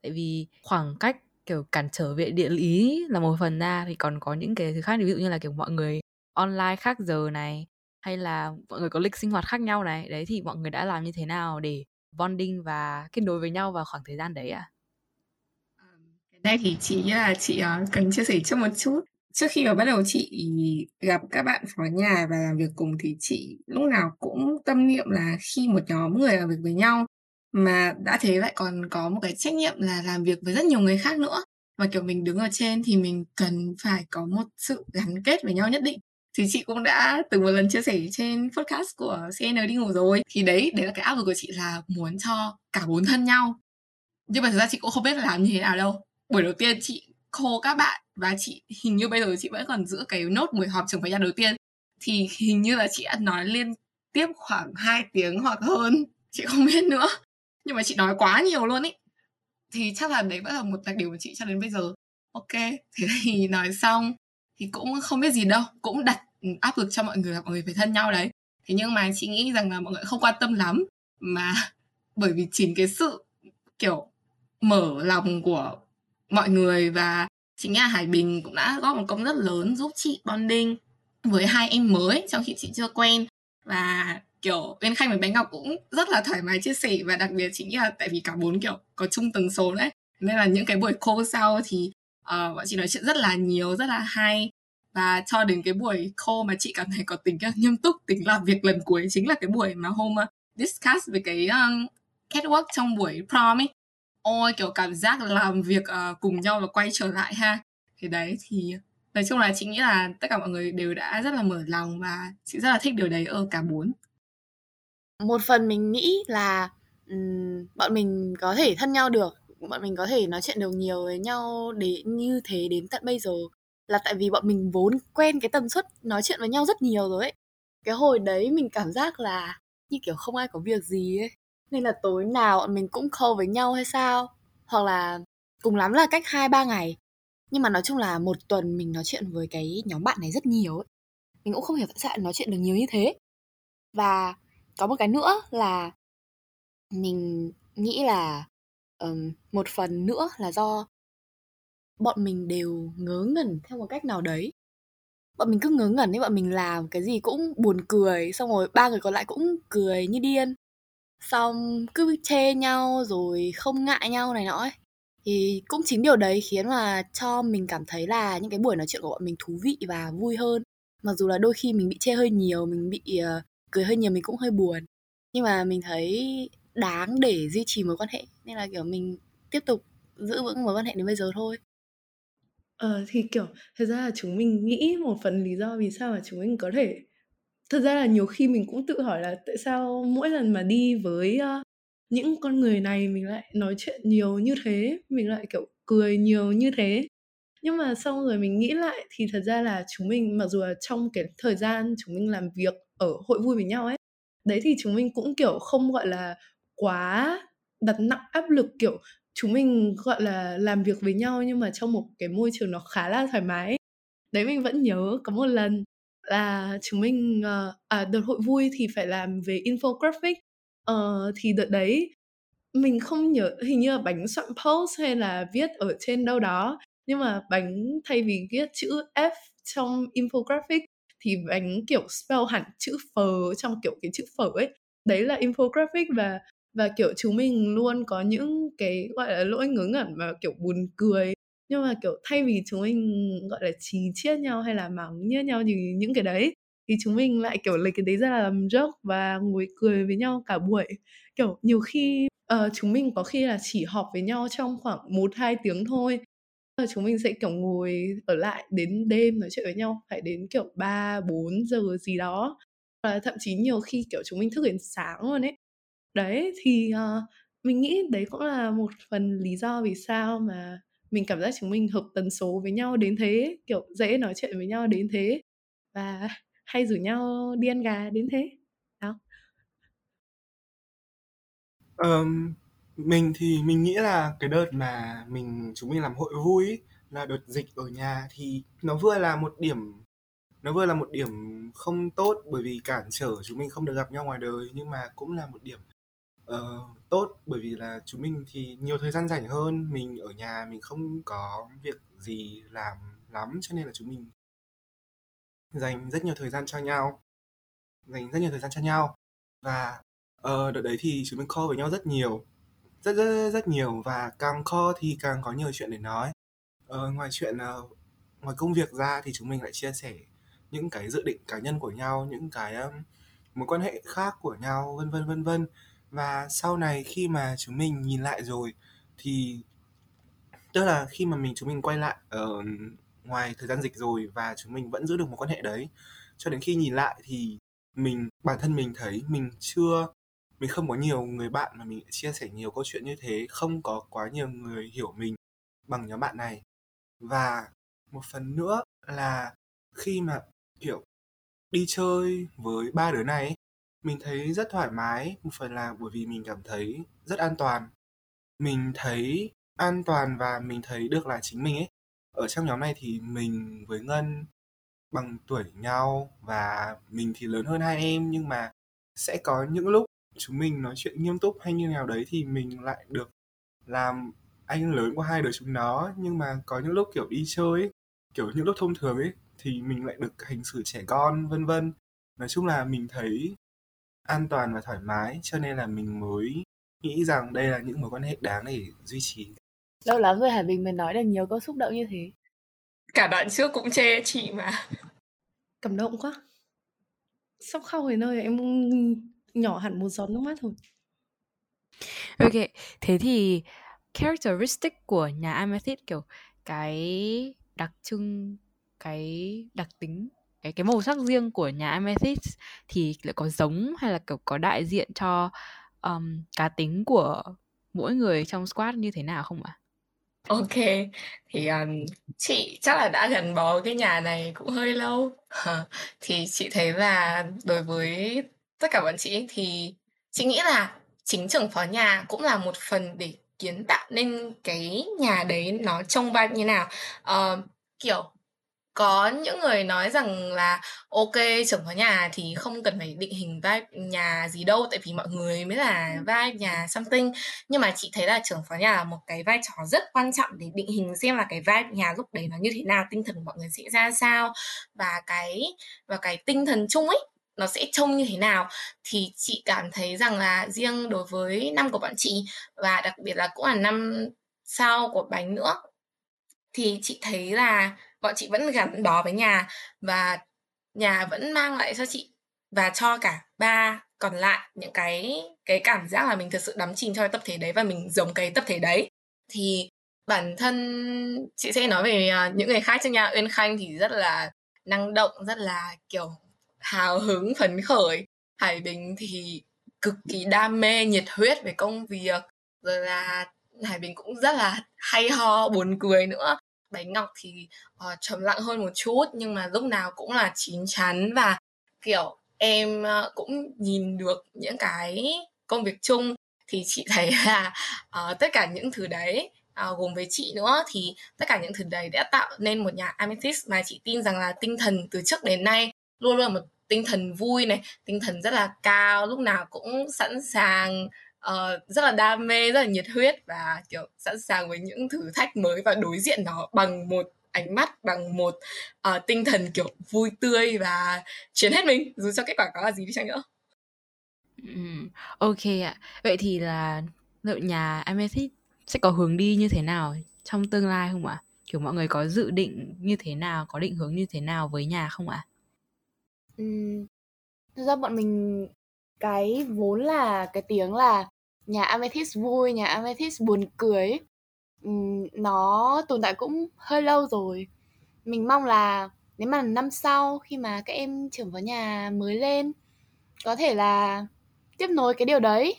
Tại vì khoảng cách kiểu cản trở về địa lý là một phần ra, thì còn có những cái thứ khác, ví dụ như là kiểu mọi người online khác giờ này, hay là mọi người có lịch sinh hoạt khác nhau này. Đấy thì mọi người đã làm như thế nào để bonding và kết nối với nhau vào khoảng thời gian đấy ạ? Cái này thì chị cần chia sẻ trước một chút. Trước khi mà bắt đầu chị gặp các bạn phó nhà và làm việc cùng thì chị lúc nào cũng tâm niệm là khi một nhóm người làm việc với nhau mà đã thế lại còn có một cái trách nhiệm là làm việc với rất nhiều người khác nữa, và kiểu mình đứng ở trên thì mình cần phải có một sự gắn kết với nhau nhất định. Thì chị cũng đã từng một lần chia sẻ trên podcast của CNN đi ngủ rồi. Thì đấy là cái áp lực của chị là muốn cho cả bốn thân nhau. Nhưng mà thực ra chị cũng không biết là làm như thế nào đâu. Buổi đầu tiên chị call các bạn, và chị hình như bây giờ chị vẫn còn giữ cái nốt buổi họp trưởng phó nhà đầu tiên. Thì hình như là chị đã nói liên tiếp khoảng 2 tiếng hoặc hơn. Chị không biết nữa. Nhưng mà chị nói quá nhiều luôn ấy. Thì chắc là đấy vẫn là một đặc điểm của chị cho đến bây giờ. Ok, thế thì nói xong thì cũng không biết gì đâu, cũng đặt áp lực cho mọi người là mọi người phải thân nhau đấy. Thế nhưng mà chị nghĩ rằng là mọi người không quan tâm lắm, mà bởi vì chính cái sự kiểu mở lòng của mọi người, và chính là Hải Bình cũng đã góp một công rất lớn giúp chị bonding với hai em mới trong khi chị chưa quen. Và kiểu Uyên Khanh và Bánh Ngọc cũng rất là thoải mái chia sẻ, và đặc biệt chị nghĩ là tại vì cả bốn kiểu có chung tần số đấy, nên là những cái buổi call sau thì bọn chị nói chuyện rất là nhiều, rất là hay. Và cho đến cái buổi call mà chị cảm thấy có tính nghiêm túc, tính làm việc lần cuối, chính là cái buổi mà hôm discuss về cái catwalk trong buổi prom ấy. Ôi kiểu cảm giác làm việc cùng nhau và quay trở lại ha. Thế đấy thì nói chung là chị nghĩ là tất cả mọi người đều đã rất là mở lòng, và chị rất là thích điều đấy ở cả bốn. Một phần mình nghĩ là bọn mình có thể thân nhau được, bọn mình có thể nói chuyện được nhiều với nhau để như thế đến tận bây giờ là tại vì bọn mình vốn quen cái tần suất nói chuyện với nhau rất nhiều rồi ấy. Cái hồi đấy mình cảm giác là như kiểu không ai có việc gì ấy, nên là tối nào bọn mình cũng call với nhau hay sao, hoặc là cùng lắm là cách 2-3 ngày. Nhưng mà nói chung là một tuần mình nói chuyện với cái nhóm bạn này rất nhiều ấy. Mình cũng không hiểu tại sao nói chuyện được nhiều như thế. Và có một cái nữa là mình nghĩ là một phần nữa là do bọn mình đều ngớ ngẩn theo một cách nào đấy. Bọn mình cứ ngớ ngẩn ấy, bọn mình làm cái gì cũng buồn cười, xong rồi ba người còn lại cũng cười như điên, xong cứ chê nhau rồi không ngại nhau này nọ ấy. Thì cũng chính điều đấy khiến mà cho mình cảm thấy là những cái buổi nói chuyện của bọn mình thú vị và vui hơn. Mặc dù là đôi khi mình bị chê hơi nhiều, mình bị cười hơi nhiều, mình cũng hơi buồn, nhưng mà mình thấy đáng để duy trì mối quan hệ, nên là kiểu mình tiếp tục giữ vững mối quan hệ đến bây giờ thôi. Thì kiểu thật ra là chúng mình nghĩ một phần lý do vì sao mà chúng mình có thể, thật ra là nhiều khi mình cũng tự hỏi là tại sao mỗi lần mà đi với những con người này mình lại nói chuyện nhiều như thế, mình lại kiểu cười nhiều như thế. Nhưng mà xong rồi mình nghĩ lại thì thật ra là chúng mình, mặc dù là trong cái thời gian chúng mình làm việc ở hội vui với nhau ấy, đấy thì chúng mình cũng kiểu không gọi là quá đặt nặng áp lực, kiểu chúng mình gọi là làm việc với nhau nhưng mà trong một cái môi trường nó khá là thoải mái ấy. Đấy mình vẫn nhớ có một lần là chúng mình đợt hội vui thì phải làm về infographic, thì đợt đấy mình không nhớ, hình như là Bánh soạn post hay là viết ở trên đâu đó, nhưng mà Bánh thay vì viết chữ F trong infographic thì Bánh kiểu spell hẳn chữ phở trong kiểu cái chữ phở ấy. Đấy là infographic, và kiểu chúng mình luôn có những cái gọi là lỗi ngớ ngẩn mà kiểu buồn cười, nhưng mà kiểu thay vì chúng mình gọi là chì chiết nhau hay là mắng nhớ nhau thì những cái đấy thì chúng mình lại kiểu lấy cái đấy ra làm joke và ngồi cười với nhau cả buổi. Kiểu nhiều khi chúng mình có khi là chỉ họp với nhau trong khoảng 1-2 tiếng thôi, chúng mình sẽ kiểu ngồi ở lại đến đêm nói chuyện với nhau, phải đến kiểu 3-4 giờ gì đó, và thậm chí nhiều khi kiểu chúng mình thức đến sáng luôn ấy. Đấy thì mình nghĩ đấy cũng là một phần lý do vì sao mà mình cảm giác chúng mình hợp tần số với nhau đến thế, kiểu dễ nói chuyện với nhau đến thế, và hay rủ nhau đi ăn gà đến thế. Đó. Mình thì mình nghĩ là cái đợt mà chúng mình làm hội vui ấy, là đợt dịch ở nhà, thì nó vừa là một điểm không tốt bởi vì cản trở chúng mình không được gặp nhau ngoài đời, nhưng mà cũng là một điểm tốt bởi vì là chúng mình thì nhiều thời gian rảnh hơn. Mình ở nhà mình không có việc gì làm lắm, cho nên là chúng mình dành rất nhiều thời gian cho nhau. Và đợt đấy thì chúng mình call với nhau rất nhiều, và càng call thì càng có nhiều chuyện để nói. Ngoài công việc ra thì chúng mình lại chia sẻ những cái dự định cá nhân của nhau, những cái mối quan hệ khác của nhau, vân vân. Và sau này khi mà chúng mình nhìn lại rồi thì tức là khi mà chúng mình quay lại ngoài thời gian dịch rồi và chúng mình vẫn giữ được mối quan hệ đấy, cho đến khi nhìn lại thì bản thân mình thấy mình không có nhiều người bạn mà mình chia sẻ nhiều câu chuyện như thế, không có quá nhiều người hiểu mình bằng nhóm bạn này. Và một phần nữa là khi mà kiểu đi chơi với ba đứa này ấy, mình thấy rất thoải mái, một phần là bởi vì mình cảm thấy rất an toàn. Mình thấy an toàn và mình thấy được là chính mình ấy. Ở trong nhóm này thì mình với Ngân bằng tuổi nhau và mình thì lớn hơn hai em, nhưng mà sẽ có những lúc chúng mình nói chuyện nghiêm túc hay như nào đấy thì mình lại được làm anh lớn của hai đứa chúng nó. Nhưng mà có những lúc kiểu đi chơi ấy, kiểu những lúc thông thường ấy thì mình lại được hành xử trẻ con, vân vân. Nói chung là mình thấy an toàn và thoải mái, cho nên là mình mới nghĩ rằng đây là những mối quan hệ đáng để duy trì. Lâu lắm rồi Hải Bình mới nói được nhiều câu xúc động như thế. Cả đoạn trước cũng chê chị mà. Cảm động quá, sắp khóc đến nơi, em nhỏ hẳn một giọt nước mắt thôi. Ok, thế thì characteristic của nhà Amethyst, kiểu cái đặc tính, cái màu sắc riêng của nhà Amethyst thì lại có giống hay là kiểu có đại diện cho cá tính của mỗi người trong squad như thế nào không ạ? Ok, thì chị chắc là đã gắn bó cái nhà này cũng hơi lâu. Thì chị thấy là đối với tất cả bọn chị thì chị nghĩ là chính trưởng phó nhà cũng là một phần để kiến tạo nên cái nhà đấy nó trông bao như nào. Kiểu có những người nói rằng là ok, trưởng phó nhà thì không cần phải định hình vibe nhà gì đâu, tại vì mọi người mới là vibe nhà something. Nhưng mà chị thấy là trưởng phó nhà là một cái vai trò rất quan trọng để định hình xem là cái vibe nhà lúc đấy nó như thế nào, tinh thần của mọi người sẽ ra sao, và cái tinh thần chung ấy nó sẽ trông như thế nào. Thì chị cảm thấy rằng là riêng đối với năm của bọn chị, và đặc biệt là cũng là năm sau của Bánh nữa, thì chị thấy là bọn chị vẫn gắn bó với nhà, và nhà vẫn mang lại cho chị và cho cả ba còn lại những cái cảm giác là mình thật sự đắm chìm cho tập thể đấy và mình giống cái tập thể đấy. Thì Bản thân chị sẽ nói về những người khác trước nha. Uyên Khanh thì rất là năng động, rất là kiểu hào hứng, phấn khởi. Hải Bình thì cực kỳ đam mê, nhiệt huyết về công việc. Rồi là Hải Bình cũng rất là hay ho, buồn cười nữa. Bánh Ngọc thì trầm lặng hơn một chút, nhưng mà lúc nào cũng là chín chắn. Và kiểu em cũng nhìn được những cái công việc chung, thì chị thấy là tất cả những thứ đấy, gồm với chị nữa, thì tất cả những thứ đấy đã tạo nên một nhà Amethyst mà chị tin rằng là tinh thần từ trước đến nay luôn luôn là một tinh thần vui này, tinh thần rất là cao, lúc nào cũng sẵn sàng, rất là đam mê, rất là nhiệt huyết, và kiểu sẵn sàng với những thử thách mới và đối diện nó bằng một ánh mắt, bằng một tinh thần kiểu vui tươi và chiến hết mình dù cho kết quả có là gì đi chăng nữa. Ok ạ. Vậy thì là đội nhà Amethyst sẽ có hướng đi như thế nào trong tương lai không ạ? Kiểu mọi người có dự định như thế nào, có định hướng như thế nào với nhà không ạ? Thực ra bọn mình cái vốn là cái tiếng là nhà Amethyst vui, nhà Amethyst buồn cười, nó tồn tại cũng hơi lâu rồi. Mình mong là nếu mà năm sau khi mà các em trưởng vào nhà mới lên có thể là tiếp nối cái điều đấy,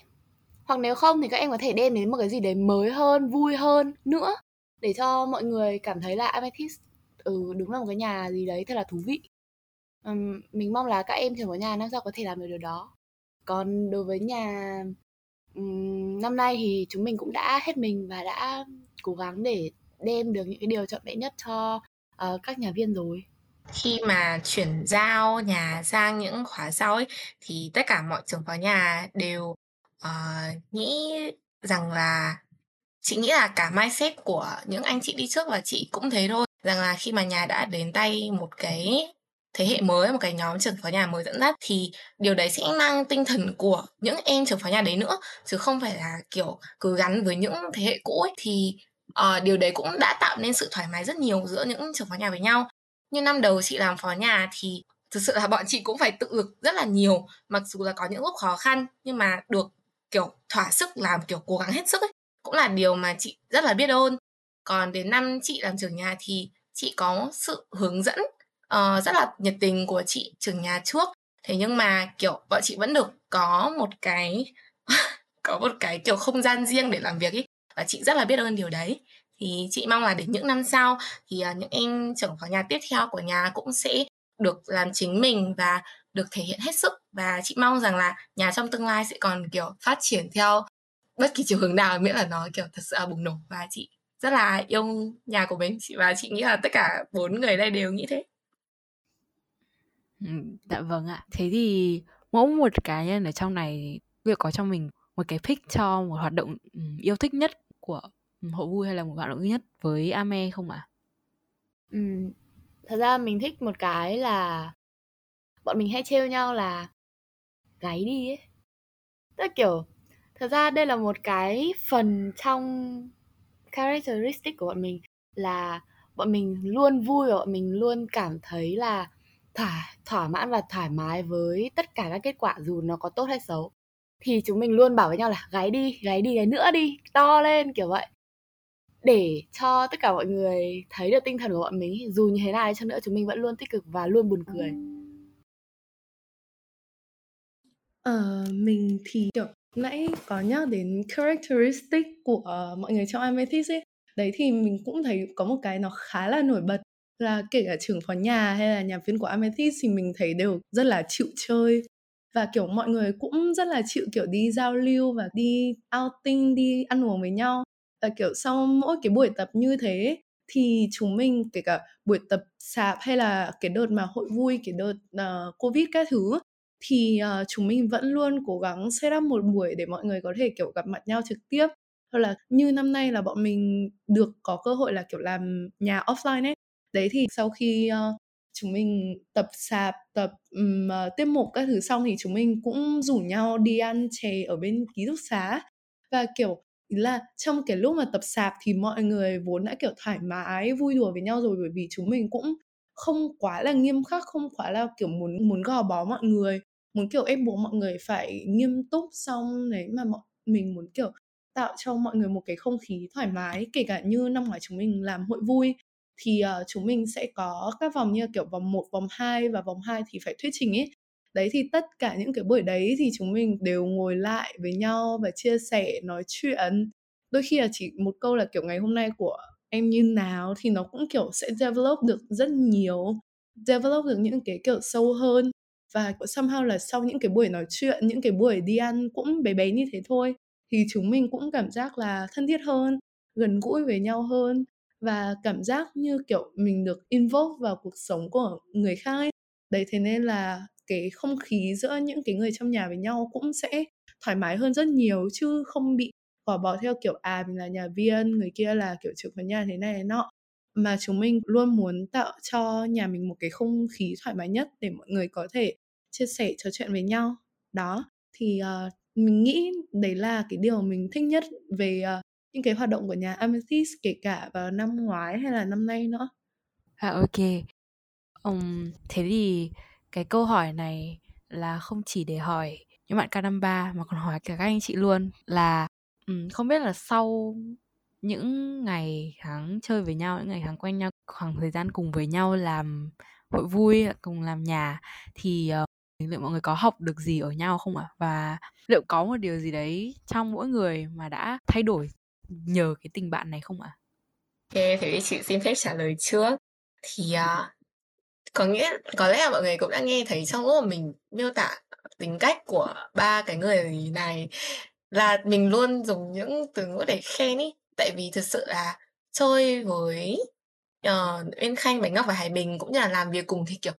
hoặc nếu không thì các em có thể đem đến một cái gì đấy mới hơn, vui hơn nữa, để cho mọi người cảm thấy là Amethyst đúng là một cái nhà gì đấy thật là thú vị. Mình mong là các em trưởng vào nhà năm sau có thể làm được điều đó. Còn đối với nhà năm nay thì chúng mình cũng đã hết mình và đã cố gắng để đem được những cái điều trọn vẹn nhất cho các nhà viên rồi. Khi mà chuyển giao nhà sang những khóa sau ấy, thì tất cả mọi trưởng vào nhà đều nghĩ rằng là, chị nghĩ là cả mindset của những anh chị đi trước và chị cũng thế thôi, rằng là khi mà nhà đã đến tay một cái thế hệ mới, một cái nhóm trưởng phó nhà mới dẫn dắt, thì điều đấy sẽ mang tinh thần của những em trưởng phó nhà đấy nữa, chứ không phải là kiểu cứ gắn với những thế hệ cũ ấy. Thì điều đấy cũng đã tạo nên sự thoải mái rất nhiều giữa những trưởng phó nhà với nhau. Như năm đầu chị làm phó nhà thì thực sự là bọn chị cũng phải tự lực rất là nhiều, mặc dù là có những lúc khó khăn, nhưng mà được kiểu thỏa sức làm, kiểu cố gắng hết sức ấy, cũng là điều mà chị rất là biết ơn. Còn đến năm chị làm trưởng nhà thì chị có sự hướng dẫn rất là nhiệt tình của chị trưởng nhà trước. Thế nhưng mà kiểu bọn chị vẫn được có một cái kiểu không gian riêng để làm việc ấy, và chị rất là biết ơn điều đấy. Thì chị mong là đến những năm sau thì những em trưởng phó nhà tiếp theo của nhà cũng sẽ được làm chính mình và được thể hiện hết sức. Và chị mong rằng là nhà trong tương lai sẽ còn kiểu phát triển theo bất kỳ chiều hướng nào, miễn là nó kiểu thật sự là bùng nổ. Và chị rất là yêu nhà của mình, và chị nghĩ là tất cả 4 người đây đều nghĩ thế. Dạ vâng ạ. Thế thì mỗi một cá nhân ở trong này việc có trong mình một cái pick cho một hoạt động yêu thích nhất của hội vui hay là một hoạt động yêu nhất với AME không ạ? Thật ra mình thích một cái là bọn mình hay trêu nhau là gáy đi ấy. Tức kiểu thật ra đây là một cái phần trong characteristic của bọn mình, là bọn mình luôn vui và bọn mình luôn cảm thấy là thỏa mãn và thoải mái với tất cả các kết quả dù nó có tốt hay xấu. Thì chúng mình luôn bảo với nhau là gáy đi đấy nữa đi, to lên kiểu vậy, để cho tất cả mọi người thấy được tinh thần của bọn mình. Dù như thế nào đi chăng nữa, chúng mình vẫn luôn tích cực và luôn buồn cười. Mình thì kiểu nãy có nhắc đến characteristic của mọi người trong Amethyst ấy. Đấy thì mình cũng thấy có một cái nó khá là nổi bật, là kể cả trưởng phó nhà hay là nhà viên của Amethyst thì mình thấy đều rất là chịu chơi. Và kiểu mọi người cũng rất là chịu kiểu đi giao lưu và đi outing, đi ăn uống với nhau. Và kiểu sau mỗi cái buổi tập như thế thì chúng mình kể cả buổi tập sạp hay là cái đợt mà hội vui, cái đợt Covid các thứ, thì chúng mình vẫn luôn cố gắng set up một buổi để mọi người có thể kiểu gặp mặt nhau trực tiếp. Hoặc là như năm nay là bọn mình được có cơ hội là kiểu làm nhà offline ấy. Đấy thì sau khi chúng mình tập sạp, tập tiết mục các thứ xong thì chúng mình cũng rủ nhau đi ăn chè ở bên ký túc xá. Và kiểu là trong cái lúc mà tập sạp thì mọi người vốn đã kiểu thoải mái, vui đùa với nhau rồi, bởi vì chúng mình cũng không quá là nghiêm khắc, không quá là kiểu muốn gò bó mọi người, muốn kiểu ép buộc mọi người phải nghiêm túc xong đấy, mà mình muốn kiểu tạo cho mọi người một cái không khí thoải mái. Kể cả như năm ngoái chúng mình làm hội vui thì chúng mình sẽ có các vòng như kiểu vòng 1, vòng 2 và vòng 2 thì phải thuyết trình ấy. Đấy thì tất cả những cái buổi đấy thì chúng mình đều ngồi lại với nhau và chia sẻ, nói chuyện. Đôi khi là chỉ một câu là kiểu ngày hôm nay của em như nào thì nó cũng kiểu sẽ develop được rất nhiều, develop được những cái kiểu sâu hơn. Và somehow là sau những cái buổi nói chuyện, những cái buổi đi ăn cũng bé bé như thế thôi, thì chúng mình cũng cảm giác là thân thiết hơn, gần gũi với nhau hơn và cảm giác như kiểu mình được involve vào cuộc sống của người khác ấy. Đấy, thế nên là cái không khí giữa những cái người trong nhà với nhau cũng sẽ thoải mái hơn rất nhiều, chứ không bị gò bó theo kiểu mình là nhà viên, người kia là kiểu trưởng khối nhà thế này thế nọ. Mà chúng mình luôn muốn tạo cho nhà mình một cái không khí thoải mái nhất để mọi người có thể chia sẻ, trò chuyện với nhau. Đó, thì mình nghĩ đấy là cái điều mình thích nhất về những cái hoạt động của nhà Amethyst, kể cả vào năm ngoái hay là năm nay nữa. Thế thì cái câu hỏi này là không chỉ để hỏi những bạn K53 mà còn hỏi cả các anh chị luôn là không biết là sau những ngày tháng chơi với nhau, những ngày tháng quen nhau, khoảng thời gian cùng với nhau làm hội vui, cùng làm nhà thì liệu mọi người có học được gì ở nhau không ạ? Và liệu có một điều gì đấy trong mỗi người mà đã thay đổi nhờ cái tình bạn này không ạ? Ok, thế chị xin phép trả lời trước. Thì có lẽ là mọi người cũng đã nghe thấy trong lúc mà mình miêu tả tính cách của ba cái người này là mình luôn dùng những từ ngữ để khen ý. Tại vì thực sự là chơi với Uyên Khanh, Bánh Ngọc và Hải Bình cũng như là làm việc cùng thì kiểu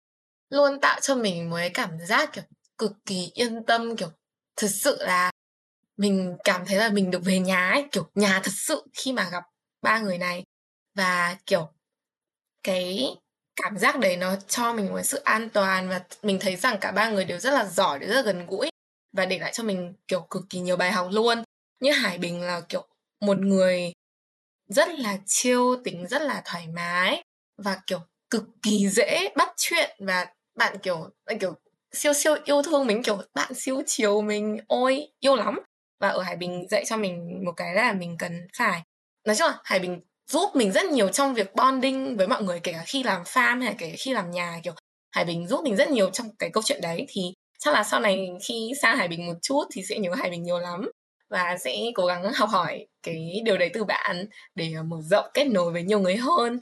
luôn tạo cho mình một cái cảm giác kiểu cực kỳ yên tâm, kiểu thực sự là mình cảm thấy là mình được về nhà ấy, kiểu nhà thật sự khi mà gặp ba người này. Và kiểu cái cảm giác đấy nó cho mình một sự an toàn và mình thấy rằng cả ba người đều rất là giỏi, đều rất là gần gũi và để lại cho mình kiểu cực kỳ nhiều bài học luôn. Như Hải Bình là kiểu một người rất là chill, tính rất là thoải mái và kiểu cực kỳ dễ bắt chuyện và bạn kiểu siêu yêu thương mình, kiểu bạn siêu chiều mình, ôi yêu lắm. Và ở Hải Bình dạy cho mình một cái là mình cần phải, nói chung là Hải Bình giúp mình rất nhiều trong việc bonding với mọi người, kể cả khi làm farm hay kể cả khi làm nhà, kiểu Hải Bình giúp mình rất nhiều trong cái câu chuyện đấy. Thì chắc là sau này khi sang Hải Bình một chút thì sẽ nhớ Hải Bình nhiều lắm và sẽ cố gắng học hỏi cái điều đấy từ bạn để mở rộng kết nối với nhiều người hơn.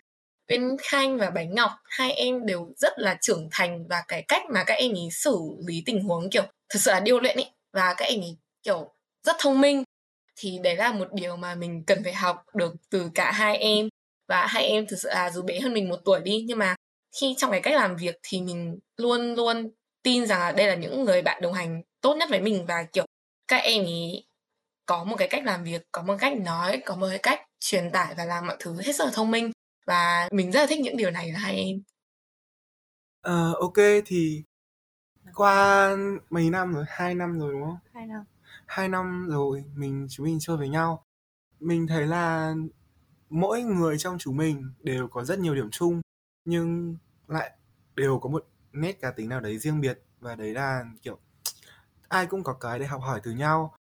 Uyên Khanh và Bánh Ngọc, hai em đều rất là trưởng thành và cái cách mà các em ấy xử lý tình huống kiểu thật sự là điêu luyện ấy, và các em ấy kiểu rất thông minh. Thì đấy là một điều mà mình cần phải học được từ cả hai em. Và hai em thực sự là dù bé hơn mình một tuổi đi, nhưng mà khi trong cái cách làm việc thì mình luôn luôn tin rằng là đây là những người bạn đồng hành tốt nhất với mình. Và kiểu các em ấy có một cái cách làm việc, có một cách nói, có một cái cách truyền tải và làm mọi thứ hết sức là thông minh. Và mình rất là thích những điều này là hai em. Ok, thì qua mấy năm rồi, 2 năm rồi đúng không? 2 năm rồi chúng mình chơi với nhau. Mình thấy là mỗi người trong chúng mình đều có rất nhiều điểm chung, nhưng lại đều có một nét cá tính nào đấy riêng biệt. Và đấy là kiểu ai cũng có cái để học hỏi từ nhau.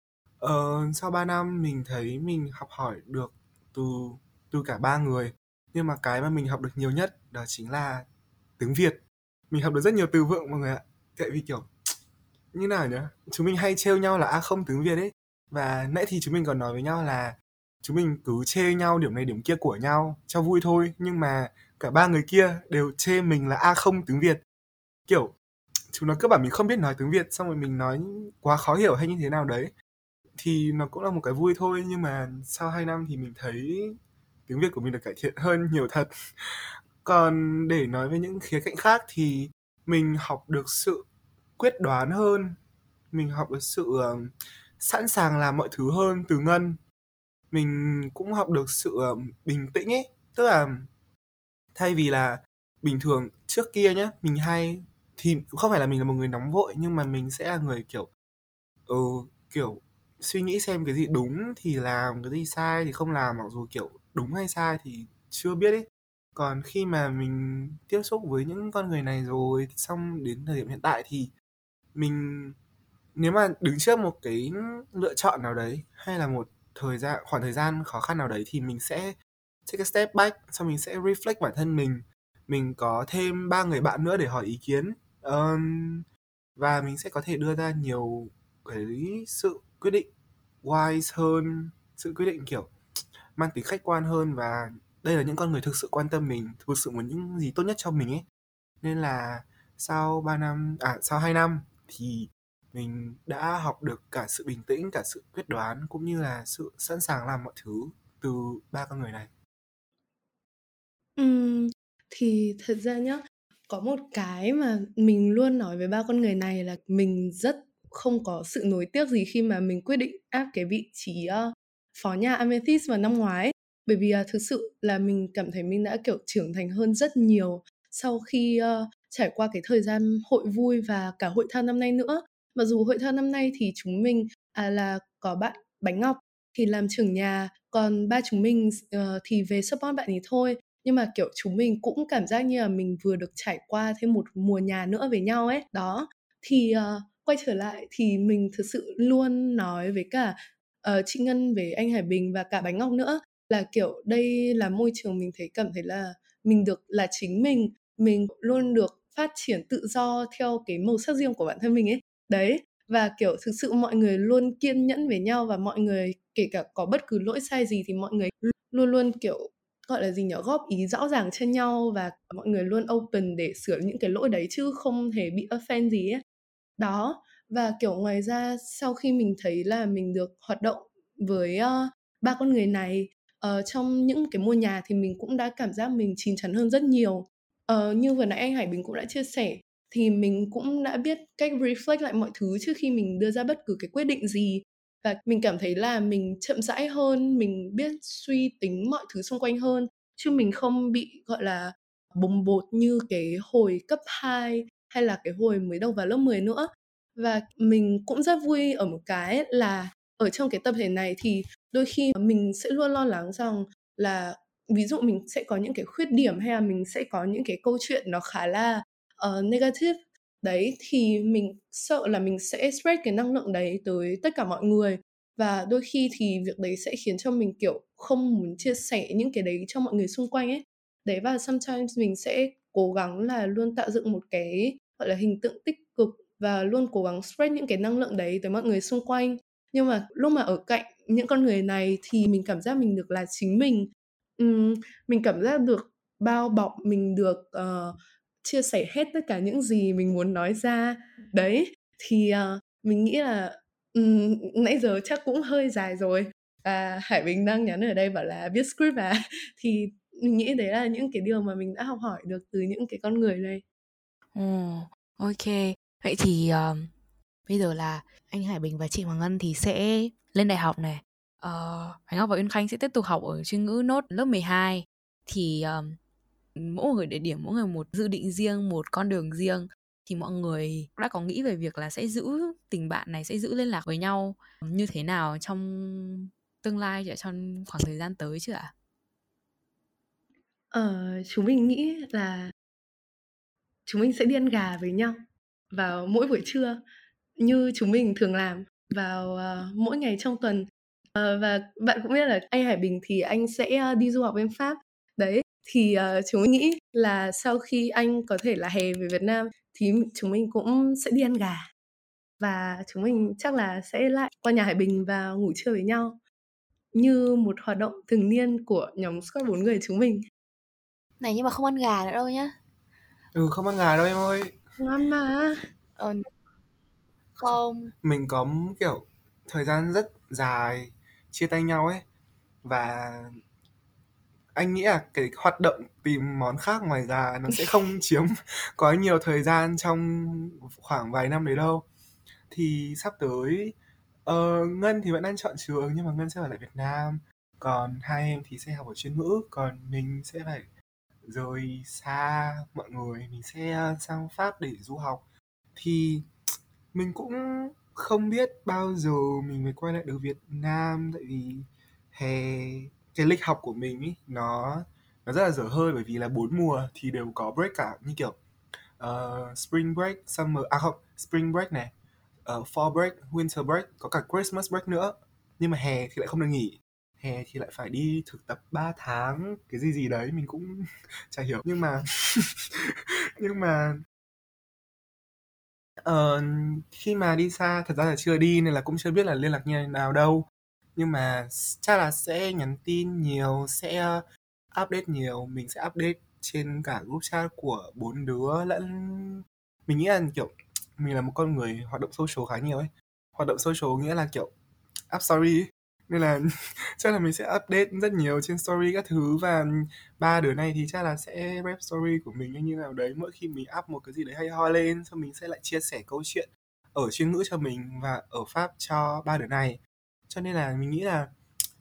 Sau 3 năm mình thấy mình học hỏi được từ cả ba người. Nhưng mà cái mà mình học được nhiều nhất đó chính là tiếng Việt. Mình học được rất nhiều từ vựng mọi người ạ. Tại vì kiểu như nào nhỉ, chúng mình hay trêu nhau là không tiếng Việt ấy. Và nãy thì chúng mình còn nói với nhau là chúng mình cứ chê nhau điểm này điểm kia của nhau cho vui thôi. Nhưng mà cả ba người kia đều chê mình là không tiếng Việt. Kiểu chúng nó cứ bảo mình không biết nói tiếng Việt, xong rồi mình nói quá khó hiểu hay như thế nào đấy. Thì nó cũng là một cái vui thôi. Nhưng mà sau 2 năm thì mình thấy tiếng Việt của mình được cải thiện hơn nhiều thật. Còn để nói về những khía cạnh khác thì mình học được sự quyết đoán hơn, mình học được sự sẵn sàng làm mọi thứ hơn từ Ngân. Mình cũng học được sự bình tĩnh ấy. Tức là thay vì là bình thường trước kia nhá, mình hay thì cũng không phải là mình là một người nóng vội, nhưng mà mình sẽ là người kiểu suy nghĩ xem cái gì đúng thì làm, cái gì sai thì không làm, mặc dù kiểu đúng hay sai thì chưa biết ấy. Còn khi mà mình tiếp xúc với những con người này rồi, xong đến thời điểm hiện tại thì mình, nếu mà đứng trước một cái lựa chọn nào đấy hay là một khoảng thời gian khó khăn nào đấy thì mình sẽ take a step back, xong mình sẽ reflect bản thân mình. Mình có thêm 3 người bạn nữa để hỏi ý kiến, và mình sẽ có thể đưa ra nhiều cái sự quyết định wise hơn, sự quyết định kiểu mang tính khách quan hơn, và đây là những con người thực sự quan tâm mình, thực sự muốn những gì tốt nhất cho mình ấy. Nên là sau 2 năm thì mình đã học được cả sự bình tĩnh, cả sự quyết đoán, cũng như là sự sẵn sàng làm mọi thứ từ 3 con người này. Thì thật ra nhá, có một cái mà mình luôn nói với 3 con người này là mình rất không có sự nối tiếc gì khi mà mình quyết định áp cái vị trí phó nhà Amethyst vào năm ngoái. Bởi vì thực sự là mình cảm thấy mình đã kiểu trưởng thành hơn rất nhiều sau khi trải qua cái thời gian hội vui và cả hội thao năm nay nữa. Mặc dù hội thao năm nay thì chúng mình là có bạn Bánh Ngọc thì làm trưởng nhà, còn ba chúng mình thì về support bạn ấy thôi. Nhưng mà kiểu chúng mình cũng cảm giác như là mình vừa được trải qua thêm một mùa nhà nữa với nhau ấy. Đó, thì quay trở lại thì mình thực sự luôn nói với cả chị Ngân, với anh Hải Bình và cả Bánh Ngọc nữa là kiểu đây là môi trường mình cảm thấy là mình được là chính mình luôn được phát triển tự do theo cái màu sắc riêng của bản thân mình ấy. Đấy, và kiểu thực sự mọi người luôn kiên nhẫn với nhau, và mọi người kể cả có bất cứ lỗi sai gì thì mọi người luôn luôn kiểu gọi là gì nhỉ, góp ý rõ ràng trên nhau, và mọi người luôn open để sửa những cái lỗi đấy chứ không hề bị offend gì ấy. Đó, và kiểu ngoài ra sau khi mình thấy là mình được hoạt động với ba con người này trong những cái mùa nhà thì mình cũng đã cảm giác mình chín chắn hơn rất nhiều. Như vừa nãy anh Hải Bình cũng đã chia sẻ thì mình cũng đã biết cách reflect lại mọi thứ trước khi mình đưa ra bất cứ cái quyết định gì, và mình cảm thấy là mình chậm rãi hơn, mình biết suy tính mọi thứ xung quanh hơn, chứ mình không bị gọi là bồng bột như cái hồi cấp 2 hay là cái hồi mới đầu vào lớp 10 nữa. Và mình cũng rất vui ở một cái là ở trong cái tập thể này thì đôi khi mình sẽ luôn lo lắng rằng là ví dụ mình sẽ có những cái khuyết điểm hay là mình sẽ có những cái câu chuyện nó khá là negative. Đấy, thì mình sợ là mình sẽ spread cái năng lượng đấy tới tất cả mọi người, và đôi khi thì việc đấy sẽ khiến cho mình kiểu không muốn chia sẻ những cái đấy cho mọi người xung quanh ấy. Đấy, và sometimes mình sẽ cố gắng là luôn tạo dựng một cái gọi là hình tượng tích cực và luôn cố gắng spread những cái năng lượng đấy tới mọi người xung quanh. Nhưng mà lúc mà ở cạnh những con người này thì mình cảm giác mình được là chính mình. Mình cảm giác được bao bọc, mình được chia sẻ hết tất cả những gì mình muốn nói ra. Đấy, thì mình nghĩ là nãy giờ chắc cũng hơi dài rồi. Hải Bình đang nhắn ở đây bảo là viết script à. Thì mình nghĩ đấy là những cái điều mà mình đã học hỏi được từ những cái con người này. Ok, vậy thì bây giờ là anh Hải Bình và chị Hoàng Ngân thì sẽ lên đại học này. Hải Ngọc và Uyên Khanh sẽ tiếp tục học ở chuyên ngữ nốt lớp 12. Thì mỗi người địa điểm, mỗi người một dự định riêng, một con đường riêng. Thì mọi người đã có nghĩ về việc là sẽ giữ tình bạn này, sẽ giữ liên lạc với nhau như thế nào trong tương lai, trong khoảng thời gian tới chưa ạ? Chúng mình nghĩ là chúng mình sẽ điên gà với nhau vào mỗi buổi trưa như chúng mình thường làm vào mỗi ngày trong tuần. Và bạn cũng biết là anh Hải Bình thì anh sẽ đi du học bên Pháp. Đấy, thì chúng mình nghĩ là sau khi anh có thể là hè về Việt Nam thì chúng mình cũng sẽ đi ăn gà, và chúng mình chắc là sẽ lại qua nhà Hải Bình và ngủ trưa với nhau như một hoạt động thường niên của nhóm Squad 4 người chúng mình. Này, nhưng mà không ăn gà nữa đâu nhá. Không ăn gà đâu em ơi. Không ăn mà. Không. Mình có kiểu thời gian rất dài chia tay nhau ấy, và anh nghĩ là cái hoạt động tìm món khác ngoài gà nó sẽ không chiếm quá nhiều thời gian trong khoảng vài năm đấy đâu. Thì sắp tới Ngân thì vẫn đang chọn trường, nhưng mà Ngân sẽ ở lại Việt Nam, còn hai em thì sẽ học ở chuyên ngữ, còn mình sẽ phải rời xa mọi người, mình sẽ sang Pháp để du học. Thì mình cũng không biết bao giờ mình mới quay lại được Việt Nam, tại vì cái lịch học của mình ý, nó rất là dở hơi, bởi vì là 4 mùa thì đều có break cả, như kiểu spring break, spring break này, fall break, winter break, có cả Christmas break nữa. Nhưng mà hè thì lại không được nghỉ, hè thì lại phải đi thực tập 3 tháng cái gì đấy, mình cũng chả hiểu. Nhưng mà khi mà đi xa, thật ra là chưa đi nên là cũng chưa biết là liên lạc như thế nào đâu. Nhưng mà chắc là sẽ nhắn tin nhiều, sẽ update nhiều. Mình sẽ update trên cả group chat của 4 đứa lẫn... Mình nghĩ là kiểu mình là một con người hoạt động social khá nhiều ấy. Hoạt động social nghĩa là kiểu up story. Nên là chắc là mình sẽ update rất nhiều trên story các thứ. Và 3 đứa này thì chắc là sẽ rep story của mình như nào đấy. Mỗi khi mình up một cái gì đấy hay ho lên, xong mình sẽ lại chia sẻ câu chuyện ở Chuyên Ngữ cho mình và ở Pháp cho 3 đứa này. Cho nên là mình nghĩ là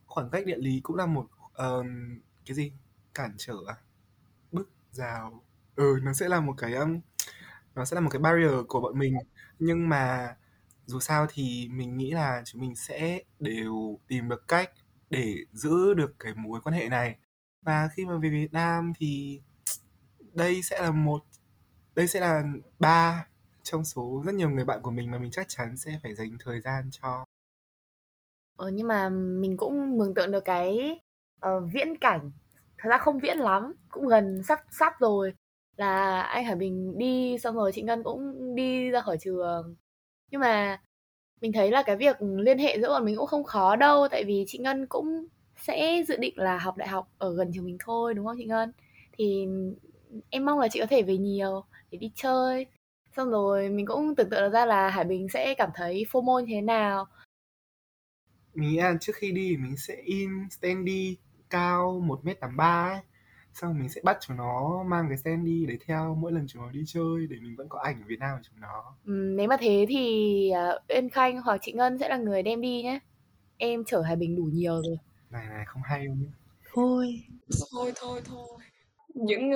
khoảng cách địa lý cũng là một cản trở à? Bức rào. Nó sẽ là một cái barrier của bọn mình. Nhưng mà dù sao thì mình nghĩ là chúng mình sẽ đều tìm được cách để giữ được cái mối quan hệ này. Và khi mà về Việt Nam thì đây sẽ là 3 trong số rất nhiều người bạn của mình mà mình chắc chắn sẽ phải dành thời gian cho. Nhưng mà mình cũng mường tượng được cái viễn cảnh, thật ra không viễn lắm, cũng gần sắp rồi, là anh Hải Bình đi xong rồi chị Ngân cũng đi ra khỏi trường. Nhưng mà mình thấy là cái việc liên hệ giữa bọn mình cũng không khó đâu, tại vì chị Ngân cũng sẽ dự định là học đại học ở gần trường mình thôi, đúng không chị Ngân? Thì em mong là chị có thể về nhiều để đi chơi. Xong rồi mình cũng tưởng tượng ra là Hải Bình sẽ cảm thấy FOMO như thế nào. Mình nghĩ là trước khi đi mình sẽ in standee cao 1m83 ấy. Xong mình sẽ bắt chúng nó mang cái standee đấy theo mỗi lần chúng nó đi chơi để mình vẫn có ảnh ở Việt Nam của chúng nó. Nếu mà thế thì Uyên Khanh hoặc chị Ngân sẽ là người đem đi nhé. Em chở Hải Bình đủ nhiều rồi. Này không hay đâu nhé. Thôi. Những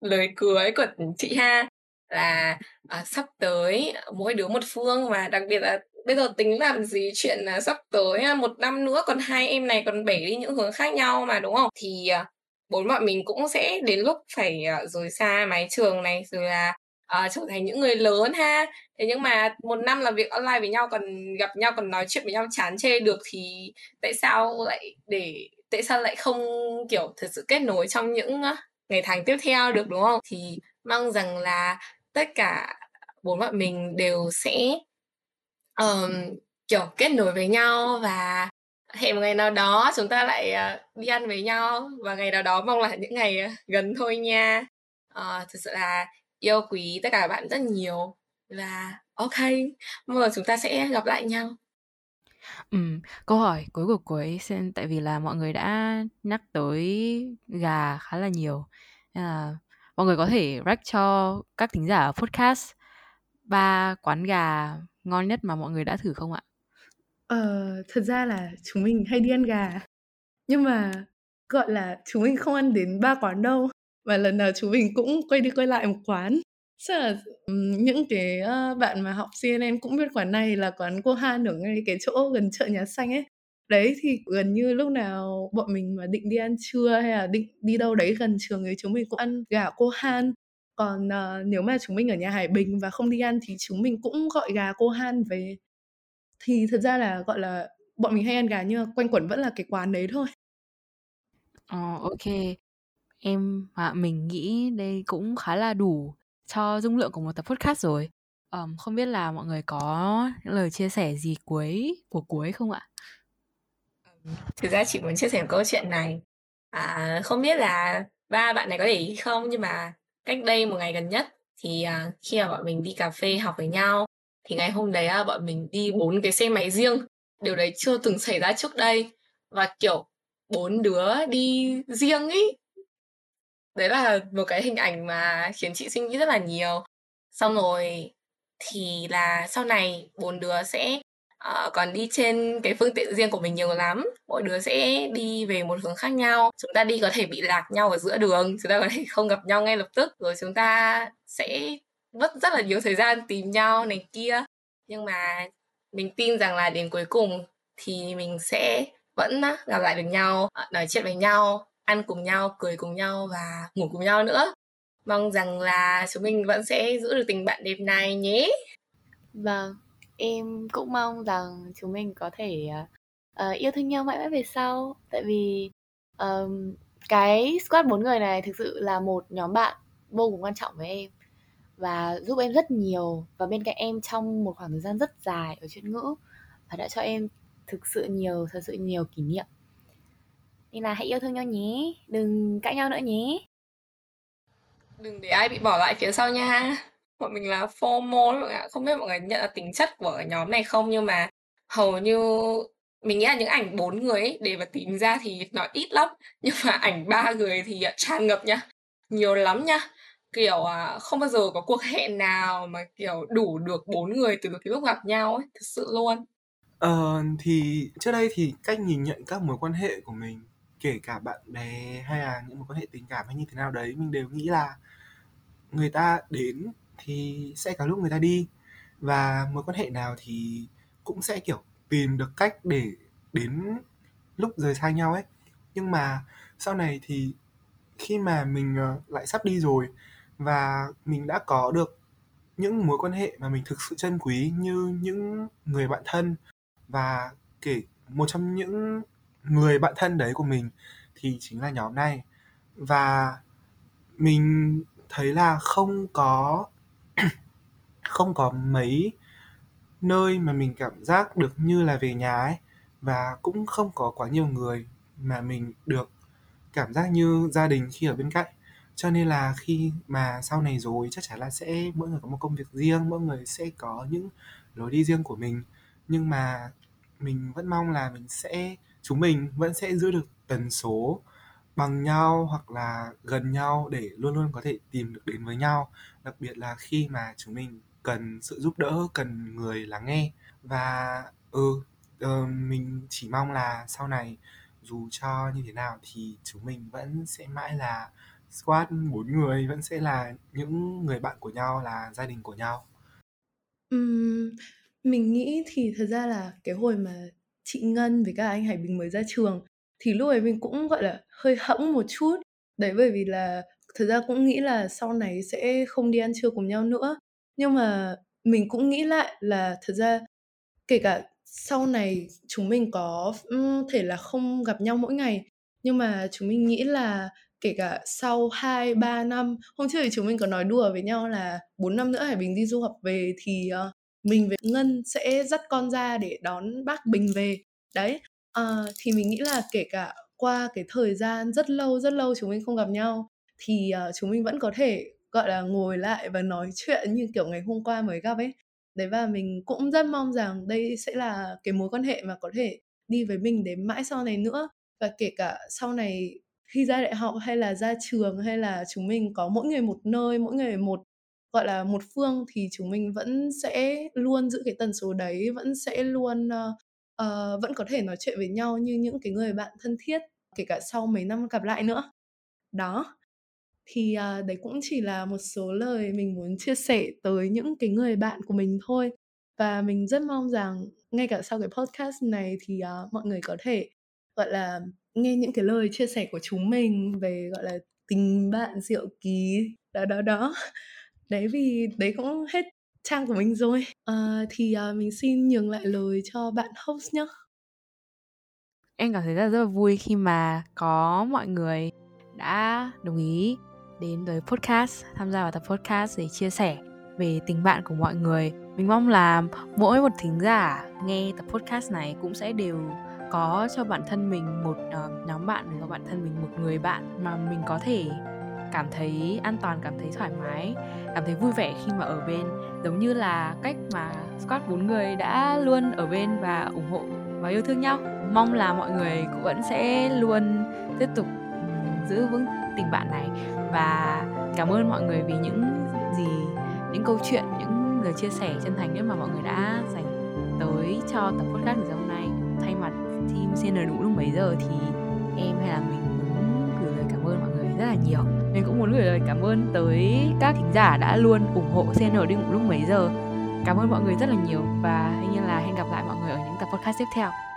lời cưới của chị ha là sắp tới mỗi đứa một phương, và đặc biệt là bây giờ tính làm gì chuyện là sắp tới 1 năm nữa còn 2 em này còn bể đi những hướng khác nhau mà, đúng không? Thì 4 bọn mình cũng sẽ đến lúc phải rời xa mái trường này, rồi là trở thành những người lớn ha. Thế nhưng mà 1 năm làm việc online với nhau, còn gặp nhau, còn nói chuyện với nhau chán chê được, thì tại sao lại không kiểu thật sự kết nối trong những ngày tháng tiếp theo được, đúng không? Thì mong rằng là tất cả 4 bọn mình đều sẽ kiểu kết nối với nhau, và hẹn một ngày nào đó chúng ta lại đi ăn với nhau, và ngày nào đó mong là những ngày gần thôi nha. Thực sự là yêu quý tất cả các bạn rất nhiều, và ok, mong là chúng ta sẽ gặp lại nhau. Câu hỏi cuối của cuối, tại vì là mọi người đã nhắc tới gà khá là nhiều, mọi người có thể rec cho các thính giả ở podcast 3 quán gà ngon nhất mà mọi người đã thử không ạ? Thật ra là chúng mình hay đi ăn gà, nhưng mà gọi là chúng mình không ăn đến 3 quán đâu, mà lần nào chúng mình cũng quay đi quay lại một quán. Chắc là những cái bạn mà học CNN cũng biết quán này là quán cô Han ở ngay cái chỗ gần chợ Nhà Xanh ấy. Đấy thì gần như lúc nào bọn mình mà định đi ăn trưa hay là định đi đâu đấy gần trường thì chúng mình cũng ăn gà cô Han. Còn nếu mà chúng mình ở nhà Hải Bình và không đi ăn thì chúng mình cũng gọi gà cô Han về. Thì thật ra là gọi là bọn mình hay ăn gà nhưng quanh quẩn vẫn là cái quán đấy thôi. Ok. Em và mình nghĩ đây cũng khá là đủ cho dung lượng của một tập podcast rồi. Không biết là mọi người có lời chia sẻ gì cuối không ạ? Thực ra chị muốn chia sẻ một câu chuyện này. Không biết là 3 bạn này có để ý không, nhưng mà cách đây một ngày gần nhất thì khi mà bọn mình đi cà phê học với nhau, thì ngày hôm đấy bọn mình đi 4 cái xe máy riêng. Điều đấy chưa từng xảy ra trước đây. Và kiểu 4 đứa đi riêng ý. Đấy là một cái hình ảnh mà khiến chị suy nghĩ rất là nhiều. Xong rồi thì là sau này 4 đứa sẽ còn đi trên cái phương tiện riêng của mình nhiều lắm. Mỗi đứa sẽ đi về một hướng khác nhau. Chúng ta đi có thể bị lạc nhau ở giữa đường, chúng ta có thể không gặp nhau ngay lập tức, rồi chúng ta sẽ mất rất là nhiều thời gian tìm nhau này kia. Nhưng mà mình tin rằng là đến cuối cùng thì mình sẽ vẫn gặp lại được nhau, nói chuyện với nhau, ăn cùng nhau, cười cùng nhau và ngủ cùng nhau nữa. Mong rằng là chúng mình vẫn sẽ giữ được tình bạn đẹp này nhé. Vâng, em cũng mong rằng chúng mình có thể yêu thương nhau mãi mãi về sau. Tại vì cái squad 4 người này thực sự là một nhóm bạn vô cùng quan trọng với em và giúp em rất nhiều, và bên cạnh em trong một khoảng thời gian rất dài ở Chuyên Ngữ, và đã cho em thực sự nhiều kỷ niệm. Nên là hãy yêu thương nhau nhé, đừng cãi nhau nữa nhé. Đừng để ai bị bỏ lại phía sau nha. Bọn mình là FOMO, mọi người không biết mọi người nhận ra tính chất của nhóm này không, nhưng mà hầu như mình nghĩ là những ảnh 4 người ấy, để mà tính ra thì nó ít lắm, nhưng mà ảnh 3 người thì tràn ngập nha, nhiều lắm nha. Kiểu không bao giờ có cuộc hẹn nào mà kiểu đủ được 4 người từ cái lúc gặp nhau ấy, thật sự luôn. Thì trước đây thì cách nhìn nhận các mối quan hệ của mình, kể cả bạn bè hay là những mối quan hệ tình cảm hay như thế nào đấy, mình đều nghĩ là người ta đến thì sẽ có lúc người ta đi, và mối quan hệ nào thì cũng sẽ kiểu tìm được cách để đến lúc rời xa nhau ấy. Nhưng mà sau này thì khi mà mình lại sắp đi rồi và mình đã có được những mối quan hệ mà mình thực sự trân quý như những người bạn thân, và kể một trong những người bạn thân đấy của mình thì chính là nhóm này, và mình thấy là không có mấy nơi mà mình cảm giác được như là về nhà ấy, và cũng không có quá nhiều người mà mình được cảm giác như gia đình khi ở bên cạnh. Cho nên là khi mà sau này rồi chắc chắn là sẽ mỗi người có một công việc riêng, mỗi người sẽ có những lối đi riêng của mình, nhưng mà mình vẫn mong là chúng mình vẫn sẽ giữ được tần số bằng nhau hoặc là gần nhau để luôn luôn có thể tìm được đến với nhau, đặc biệt là khi mà chúng mình cần sự giúp đỡ, cần người lắng nghe. Và mình chỉ mong là sau này dù cho như thế nào thì chúng mình vẫn sẽ mãi là squad 4 người, vẫn sẽ là những người bạn của nhau, là gia đình của nhau. Mình nghĩ thì thật ra là cái hồi mà chị Ngân với cả anh Hải Bình mới ra trường thì lúc ấy mình cũng gọi là hơi hẫng một chút đấy, bởi vì là thật ra cũng nghĩ là sau này sẽ không đi ăn trưa cùng nhau nữa. Nhưng mà mình cũng nghĩ lại là thật ra kể cả sau này chúng mình có thể là không gặp nhau mỗi ngày, nhưng mà chúng mình nghĩ là kể cả sau 2-3 năm, hôm trước thì chúng mình có nói đùa với nhau là 4 năm nữa Hải Bình đi du học về thì mình với Ngân sẽ dắt con ra để đón bác Bình về. Đấy, thì mình nghĩ là kể cả qua cái thời gian rất lâu chúng mình không gặp nhau thì chúng mình vẫn có thể gọi là ngồi lại và nói chuyện như kiểu ngày hôm qua mới gặp ấy. Đấy, và mình cũng rất mong rằng đây sẽ là cái mối quan hệ mà có thể đi với mình đến mãi sau này nữa. Và kể cả sau này khi ra đại học hay là ra trường, hay là chúng mình có mỗi người một nơi, mỗi người một gọi là một phương, thì chúng mình vẫn sẽ luôn giữ cái tần số đấy, vẫn sẽ luôn vẫn có thể nói chuyện với nhau như những cái người bạn thân thiết, kể cả sau mấy năm gặp lại nữa. Đó, thì đấy cũng chỉ là một số lời mình muốn chia sẻ tới những cái người bạn của mình thôi. Và mình rất mong rằng ngay cả sau cái podcast này thì mọi người có thể gọi là nghe những cái lời chia sẻ của chúng mình về gọi là tình bạn diệu kỳ đó. Đấy, vì đấy cũng hết trang của mình rồi. Thì mình xin nhường lại lời cho bạn host nhé. Em cảm thấy rất là vui khi mà có mọi người đã đồng ý đến với podcast, tham gia vào tập podcast để chia sẻ về tình bạn của mọi người. Mình mong là mỗi một thính giả nghe tập podcast này cũng sẽ đều có cho bản thân mình một nhóm bạn, có bản thân mình một người bạn mà mình có thể cảm thấy an toàn, cảm thấy thoải mái, cảm thấy vui vẻ khi mà ở bên, giống như là cách mà Squad 4 người đã luôn ở bên và ủng hộ và yêu thương nhau. Mong là mọi người cũng vẫn sẽ luôn tiếp tục giữ vững tình bạn này, và cảm ơn mọi người vì những câu chuyện, những lời chia sẻ chân thành nhất mà mọi người đã dành tới cho tập podcast ngày hôm nay. Thay mặt team CNN Đủ Lúc Mấy Giờ thì em hay là mình cũng gửi lời cảm ơn mọi người rất là nhiều. Mình cũng muốn gửi lời cảm ơn tới các khán giả đã luôn ủng hộ CNN Đi Ngủ Lúc Mấy Giờ. Cảm ơn mọi người rất là nhiều, và hình như là hẹn gặp lại mọi người ở những tập podcast tiếp theo.